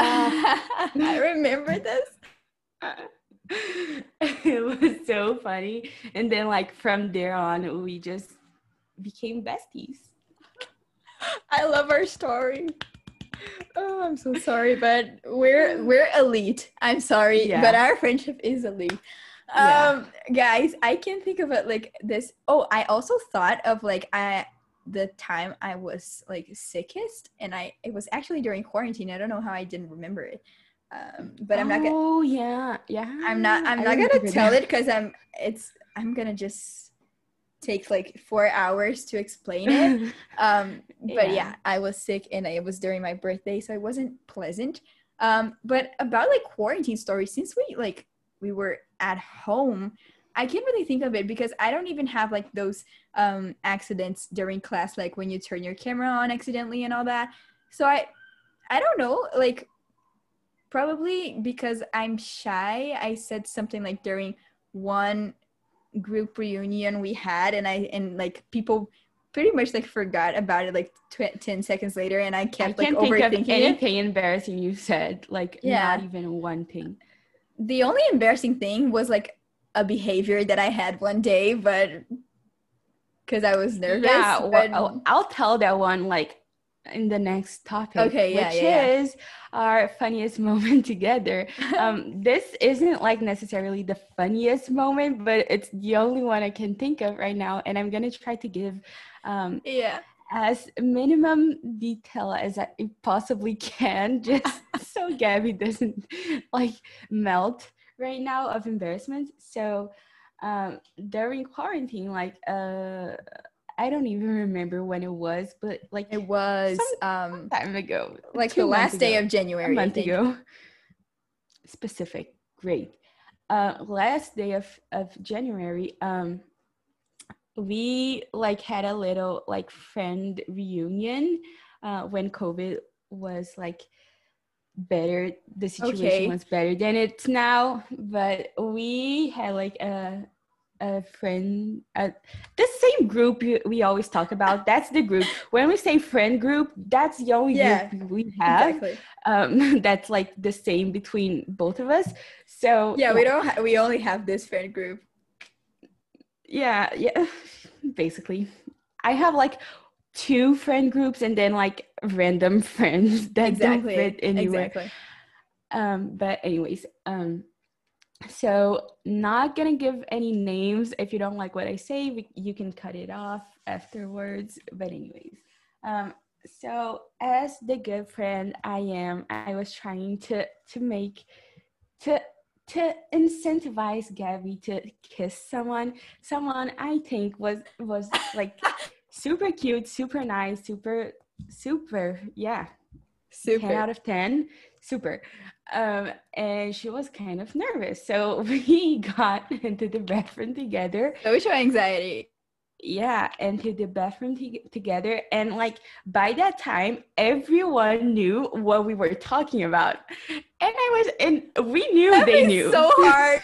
I remember this. It was so funny. And then like from there on, we just became besties. I love our story. Oh, I'm so sorry, but we're elite. I'm sorry, but our friendship is elite. Guys, I can think of it like this. Oh, I also thought of like the time I was like sickest, and it was actually during quarantine. I don't know how I didn't remember it, but I'm not gonna. Oh yeah. I'm not gonna tell it because I'm gonna just take like 4 hours to explain it. But yeah, I was sick, and it was during my birthday, so it wasn't pleasant. But about like quarantine stories, since we were at home, I can't really think of it because I don't even have like those accidents during class, like when you turn your camera on accidentally and all that. So I don't know, like probably because I'm shy, I said something like during one group reunion we had, and like people pretty much like forgot about it like 10 seconds later, and I kept like overthinking it. I can't think of anything embarrassing you said, like not even one thing. The only embarrassing thing was like a behavior that I had one day, but because I was nervous. Yeah, but... well, I'll tell that one like in the next topic, which is our funniest moment together. This isn't like necessarily the funniest moment, but it's the only one I can think of right now, and I'm gonna try to give as minimum detail as I possibly can, just so Gabby doesn't like melt right now of embarrassment. So during quarantine, like I don't even remember when it was, but like it was some time ago, like the last day of January, a month ago specific. Great. Last day of January, we like had a little like friend reunion when COVID was like better, the situation was better than it's now, but we had like a friend, the same group we always talk about. That's the group when we say friend group, that's the only group we have, exactly. That's like the same between both of us, so we only have this friend group. Basically I have like two friend groups and then like random friends that don't fit anywhere. But anyways, so not gonna give any names. If you don't like what I say, you can cut it off afterwards, but anyways, so as the good friend I am, I was trying to to incentivize Gabby to kiss someone I think was like super cute, super nice, super, yeah. Super. 10 out of 10, super. And she was kind of nervous. So we got into the bathroom together. Social anxiety. Yeah, into the bathroom together. And like by that time, everyone knew what we were talking about. And we knew they knew. So hard.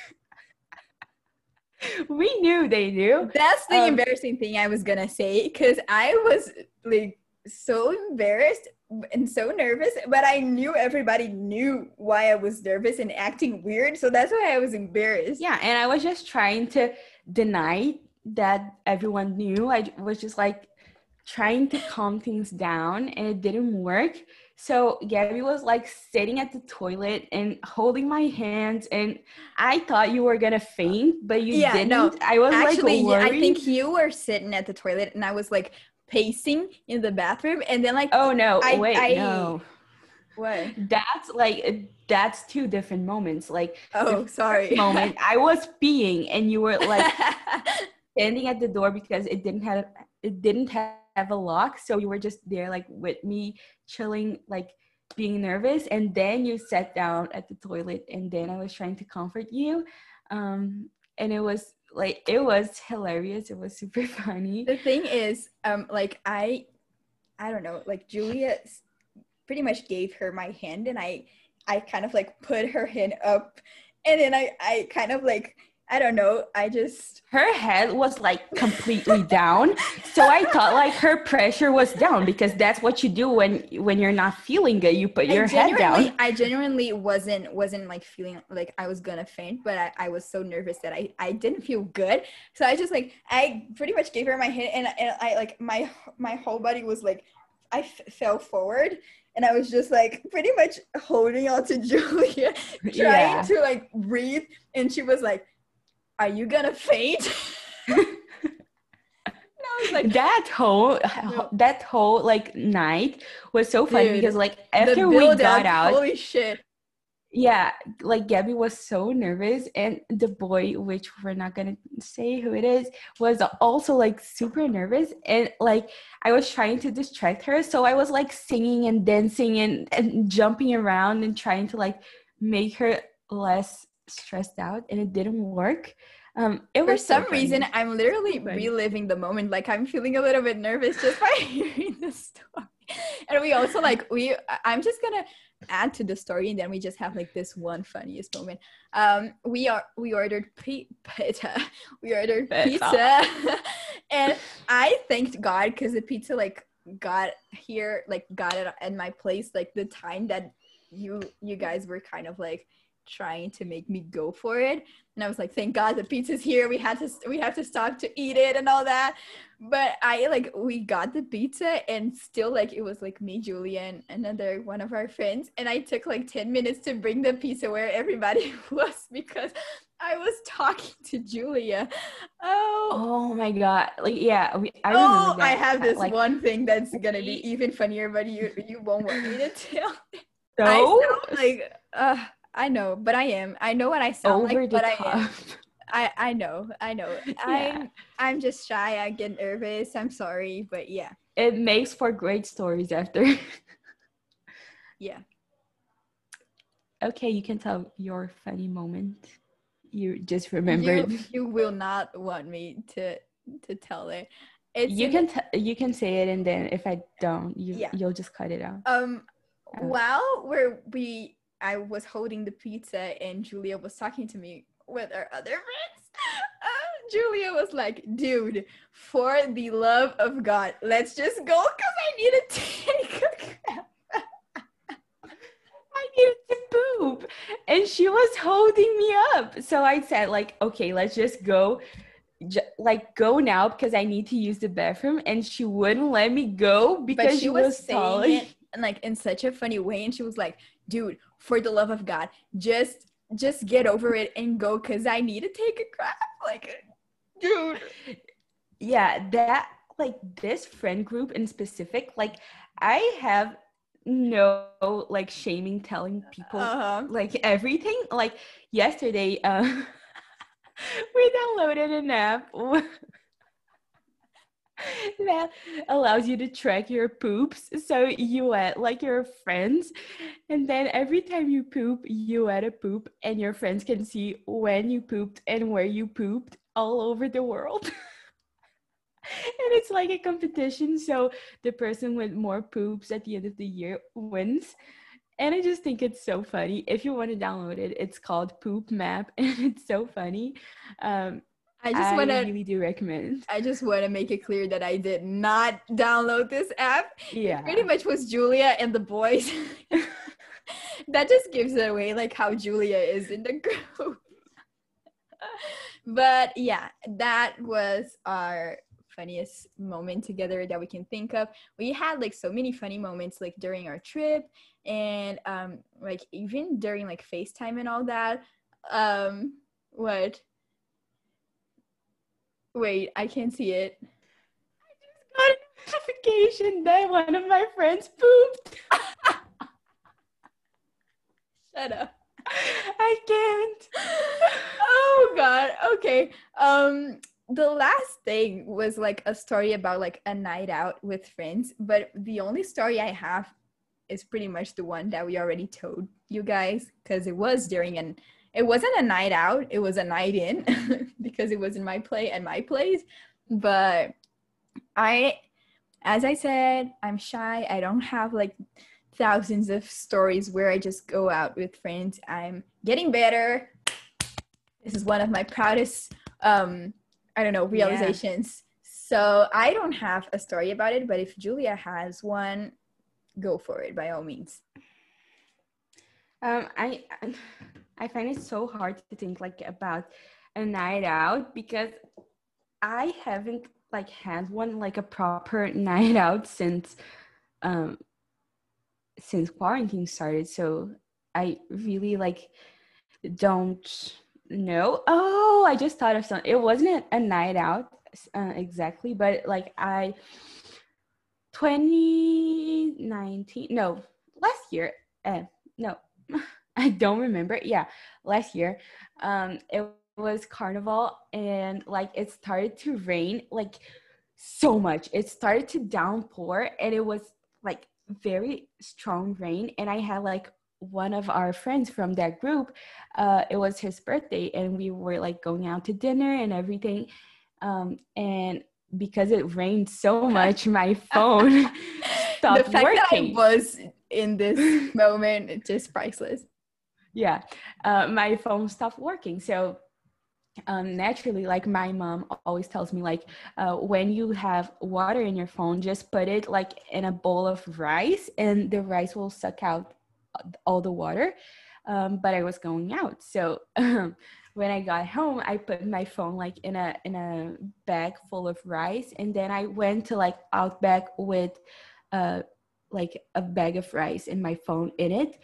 We knew they knew. That's the embarrassing thing I was going to say, because I was like so embarrassed and so nervous, but I knew everybody knew why I was nervous and acting weird. So that's why I was embarrassed. Yeah, and I was just trying to deny that everyone knew. I was just like trying to calm things down, and it didn't work. So Gabby was like sitting at the toilet and holding my hands, and I thought you were gonna faint, but you didn't. No, I was actually like worried. I think you were sitting at the toilet and I was like pacing in the bathroom, and then like What? That's two different moments. Like, oh, sorry. Moment I was peeing and you were like standing at the door because it didn't have a lock, so you were just there like with me, chilling, like being nervous, and then you sat down at the toilet, and then I was trying to comfort you, and it was like, it was hilarious. It was super funny. The thing is, like I don't know, like Julia pretty much gave her my hand, and I kind of like put her hand up, and then I kind of like, I don't know, I just, her head was like completely down, so I thought like her pressure was down, because that's what you do when you're not feeling good, you put your head down. I genuinely wasn't like feeling like I was gonna faint, but I was so nervous that I didn't feel good, so I just like, I pretty much gave her my hand, and I like my whole body was like, I fell forward, and I was just like pretty much holding on to Julia, trying to like breathe, and she was like, are you gonna faint? Like, that whole like night was so funny, dude, because like after we got out, holy shit, yeah, like Gabby was so nervous, and the boy, which we're not gonna say who it is, was also like super nervous, and like I was trying to distract her, so I was like singing and dancing and jumping around and trying to like make her less stressed out, and it didn't work. For some reason I'm literally reliving the moment, like I'm feeling a little bit nervous just by hearing the story. And we also like I'm just gonna add to the story, and then we just have like this one funniest moment. We ordered pizza and I thanked God, because the pizza like got it at my place like the time that you guys were kind of like trying to make me go for it, and I was like, thank God the pizza's here, we have to stop to eat it and all that. But I like, we got the pizza, and still like it was like me, Julia, and another one of our friends, and I took like 10 minutes to bring the pizza where everybody was, because I was talking to Julia. Oh my God, like yeah, I remember that. I have this like, one thing that's gonna be even funnier, but you won't want me to tell. So I sound like I know, but I am. I know what I sound like, but top. I am. I know. Yeah. I'm just shy. I get nervous. I'm sorry, but yeah. It makes for great stories after. Yeah. Okay, you can tell your funny moment. You just remembered. You will not want me to tell it. You can say it, and then if I don't, you'll just cut it out. I was holding the pizza, and Julia was talking to me with our other friends. Julia was like, dude, for the love of God, let's just go, because I need to take a crap. I needed to poop. And she was holding me up. So I said like, okay, let's just go. Like go now, because I need to use the bathroom. And she wouldn't let me go, because she was saying it and like in such a funny way. And she was like, dude, for the love of God, just get over it and go, because I need to take a crap. Like, dude. Yeah, that, like, this friend group in specific, like, I have no, like, shaming, telling people, like, everything. Like, yesterday, we downloaded an app that allows you to track your poops. So you add, like, your friends, and then every time you poop, you add a poop, and your friends can see when you pooped and where you pooped all over the world. And it's like a competition, so the person with more poops at the end of the year wins. And I just think it's so funny. If you want to download it, it's called Poop Map, and it's so funny. I really do recommend. I just want to make it clear that I did not download this app. Yeah. It pretty much was Julia and the boys. That just gives it away, like, how Julia is in the group. But yeah, that was our funniest moment together that we can think of. We had, like, so many funny moments, like, during our trip, and like, even during, like, FaceTime and all that. What? Wait, I can't see it. I just got a notification that one of my friends pooped. Shut up. I can't. Oh god. Okay. The last thing was, like, a story about, like, a night out with friends, but the only story I have is pretty much the one that we already told you guys, because it wasn't a night out, it was a night in, because it was in my place. But as I said, I'm shy. I don't have, like, thousands of stories where I just go out with friends. I'm getting better. This is one of my proudest, realizations. Yeah. So I don't have a story about it, but if Julia has one, go for it, by all means. I find it so hard to think, like, about a night out, because I haven't, like, had one, like, a proper night out since quarantine started. So I really, like, don't know. Oh, I just thought of something. It wasn't a night out exactly, but, like, last year, it was Carnival, and, like, it started to rain, like, so much. It started to downpour, and it was, like, very strong rain. And I had, like, one of our friends from that group, it was his birthday, and we were, like, going out to dinner and everything, and because it rained so much, my phone stopped the fact working. That I was in this moment, it's just priceless. Yeah, my phone stopped working. So naturally, like, my mom always tells me, like, when you have water in your phone, just put it, like, in a bowl of rice, and the rice will suck out all the water. But I was going out, so when I got home, I put my phone, like, in a bag full of rice, and then I went to, like, Outback with like a bag of rice and my phone in it.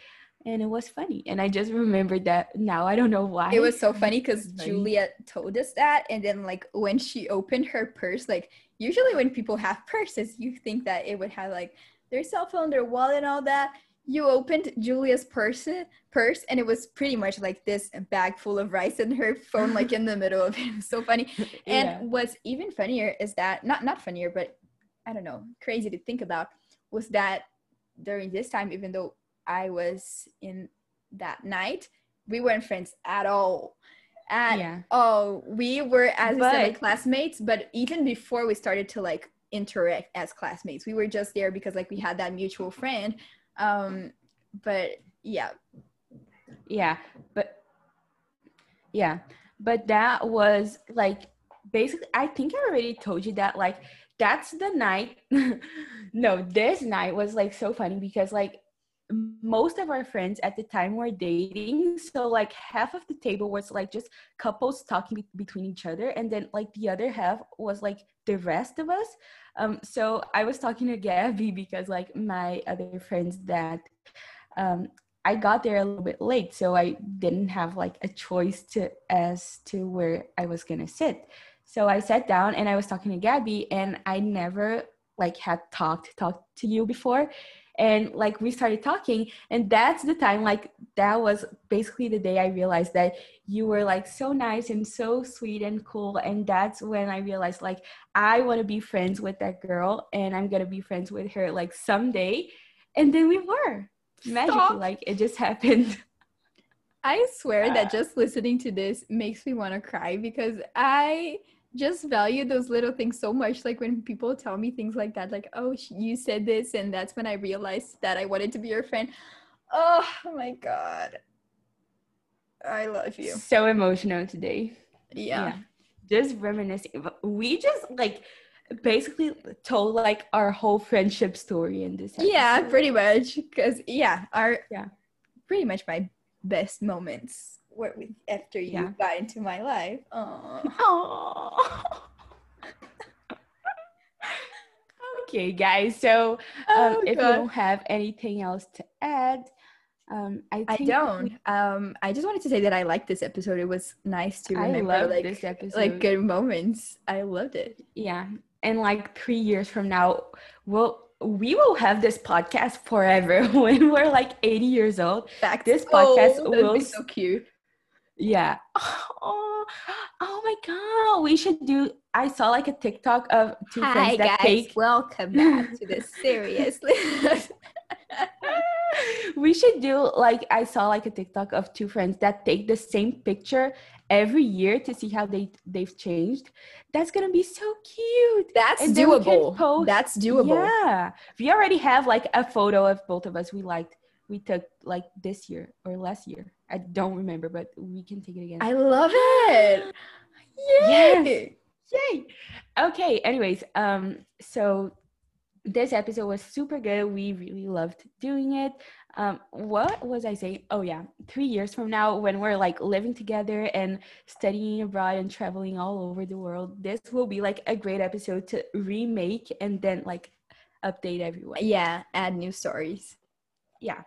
And it was funny. And I just remembered that now. I don't know why. It was so funny because Julia told us that. And then, like, when she opened her purse, like, usually when people have purses, you think that it would have, like, their cell phone, their wallet, and all that. You opened Julia's purse, and it was pretty much, like, this bag full of rice and her phone, like, in the middle of it. It was so funny. And yeah. What's even funnier is that, not funnier, but I don't know, crazy to think about, was that during this time, even though I was in that night, we weren't friends at all. We were, as I said, like, classmates, but even before we started to, like, interact as classmates, we were just there because, like, we had that mutual friend. But that was, like, basically, I think I already told you that, like, that's the night. No, this night was, like, so funny because, like, most of our friends at the time were dating, so, like, half of the table was, like, just couples talking between each other, and then, like, the other half was, like, the rest of us. So I was talking to Gabby because, like, my other friends that I got there a little bit late, so I didn't have, like, a choice as to where I was gonna sit. So I sat down and I was talking to Gabby, and I never, like, had talked to you before. And like we started talking, and that's the time, like that was basically the day I realized that you were like so nice and so sweet and cool. And that's when I realized like, I want to be friends with that girl and I'm going to be friends with her like someday. And then we were magically like, it just happened. I swear that just listening to this makes me want to cry, because I just value those little things so much. Like when people tell me things like that, like, oh, you said this, and that's when I realized that I wanted to be your friend. Oh my God, I love you. So emotional today. Yeah. Just reminiscing. We just like basically told like our whole friendship story in this episode. Yeah, pretty much. Because pretty much my best moments were after you got into my life. Okay, guys. So if you don't have anything else to add, I don't. I just wanted to say that I liked this episode. It was nice to remember. I loved this episode. Like good moments. I loved it. Yeah, and like 3 years from now, we will have this podcast forever when we're like 80 years old. This podcast will be so cute. Yeah. Oh my God. We should do. I saw like a TikTok of two friends that take. Hi guys, welcome back to this. Seriously. We should do like, I saw like a TikTok of two friends that take the same picture every year to see how they've changed. That's gonna be so cute. That's doable. Yeah, we already have like a photo of both of us we took like this year or last year, I don't remember, but we can take it again. I love it. Yay! Yes. Yay! Okay, anyways, so this episode was super good. We really loved doing it. What was I saying? Oh yeah, 3 years from now, when we're like living together and studying abroad and traveling all over the world, this will be like a great episode to remake and then like update everyone. Yeah, add new stories. Yeah.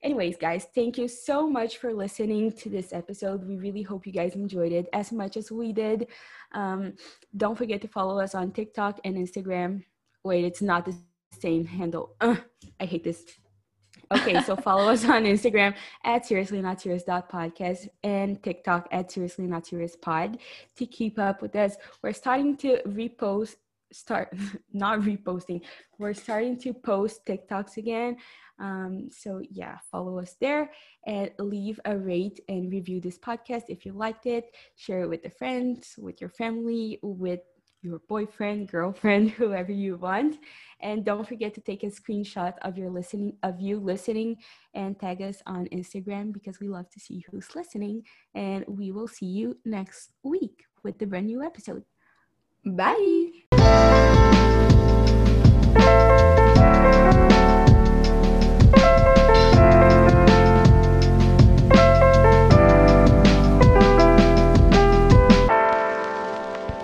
Anyways, guys, thank you so much for listening to this episode. We really hope you guys enjoyed it as much as we did. Don't forget to follow us on TikTok and Instagram. Wait, it's not the same handle. I hate this. Okay, so follow us on Instagram at seriouslynotseriousnotpodcast and TikTok at seriouslynotseriousnotpod to keep up with us. We're starting to We're starting to post TikToks again. So yeah, follow us there and leave a rate and review this podcast if you liked it. Share it with the friends, with your family, with your boyfriend, girlfriend, whoever you want. And don't forget to take a screenshot of you listening and tag us on Instagram, because we love to see who's listening. And we will see you next week with the brand new episode. Bye.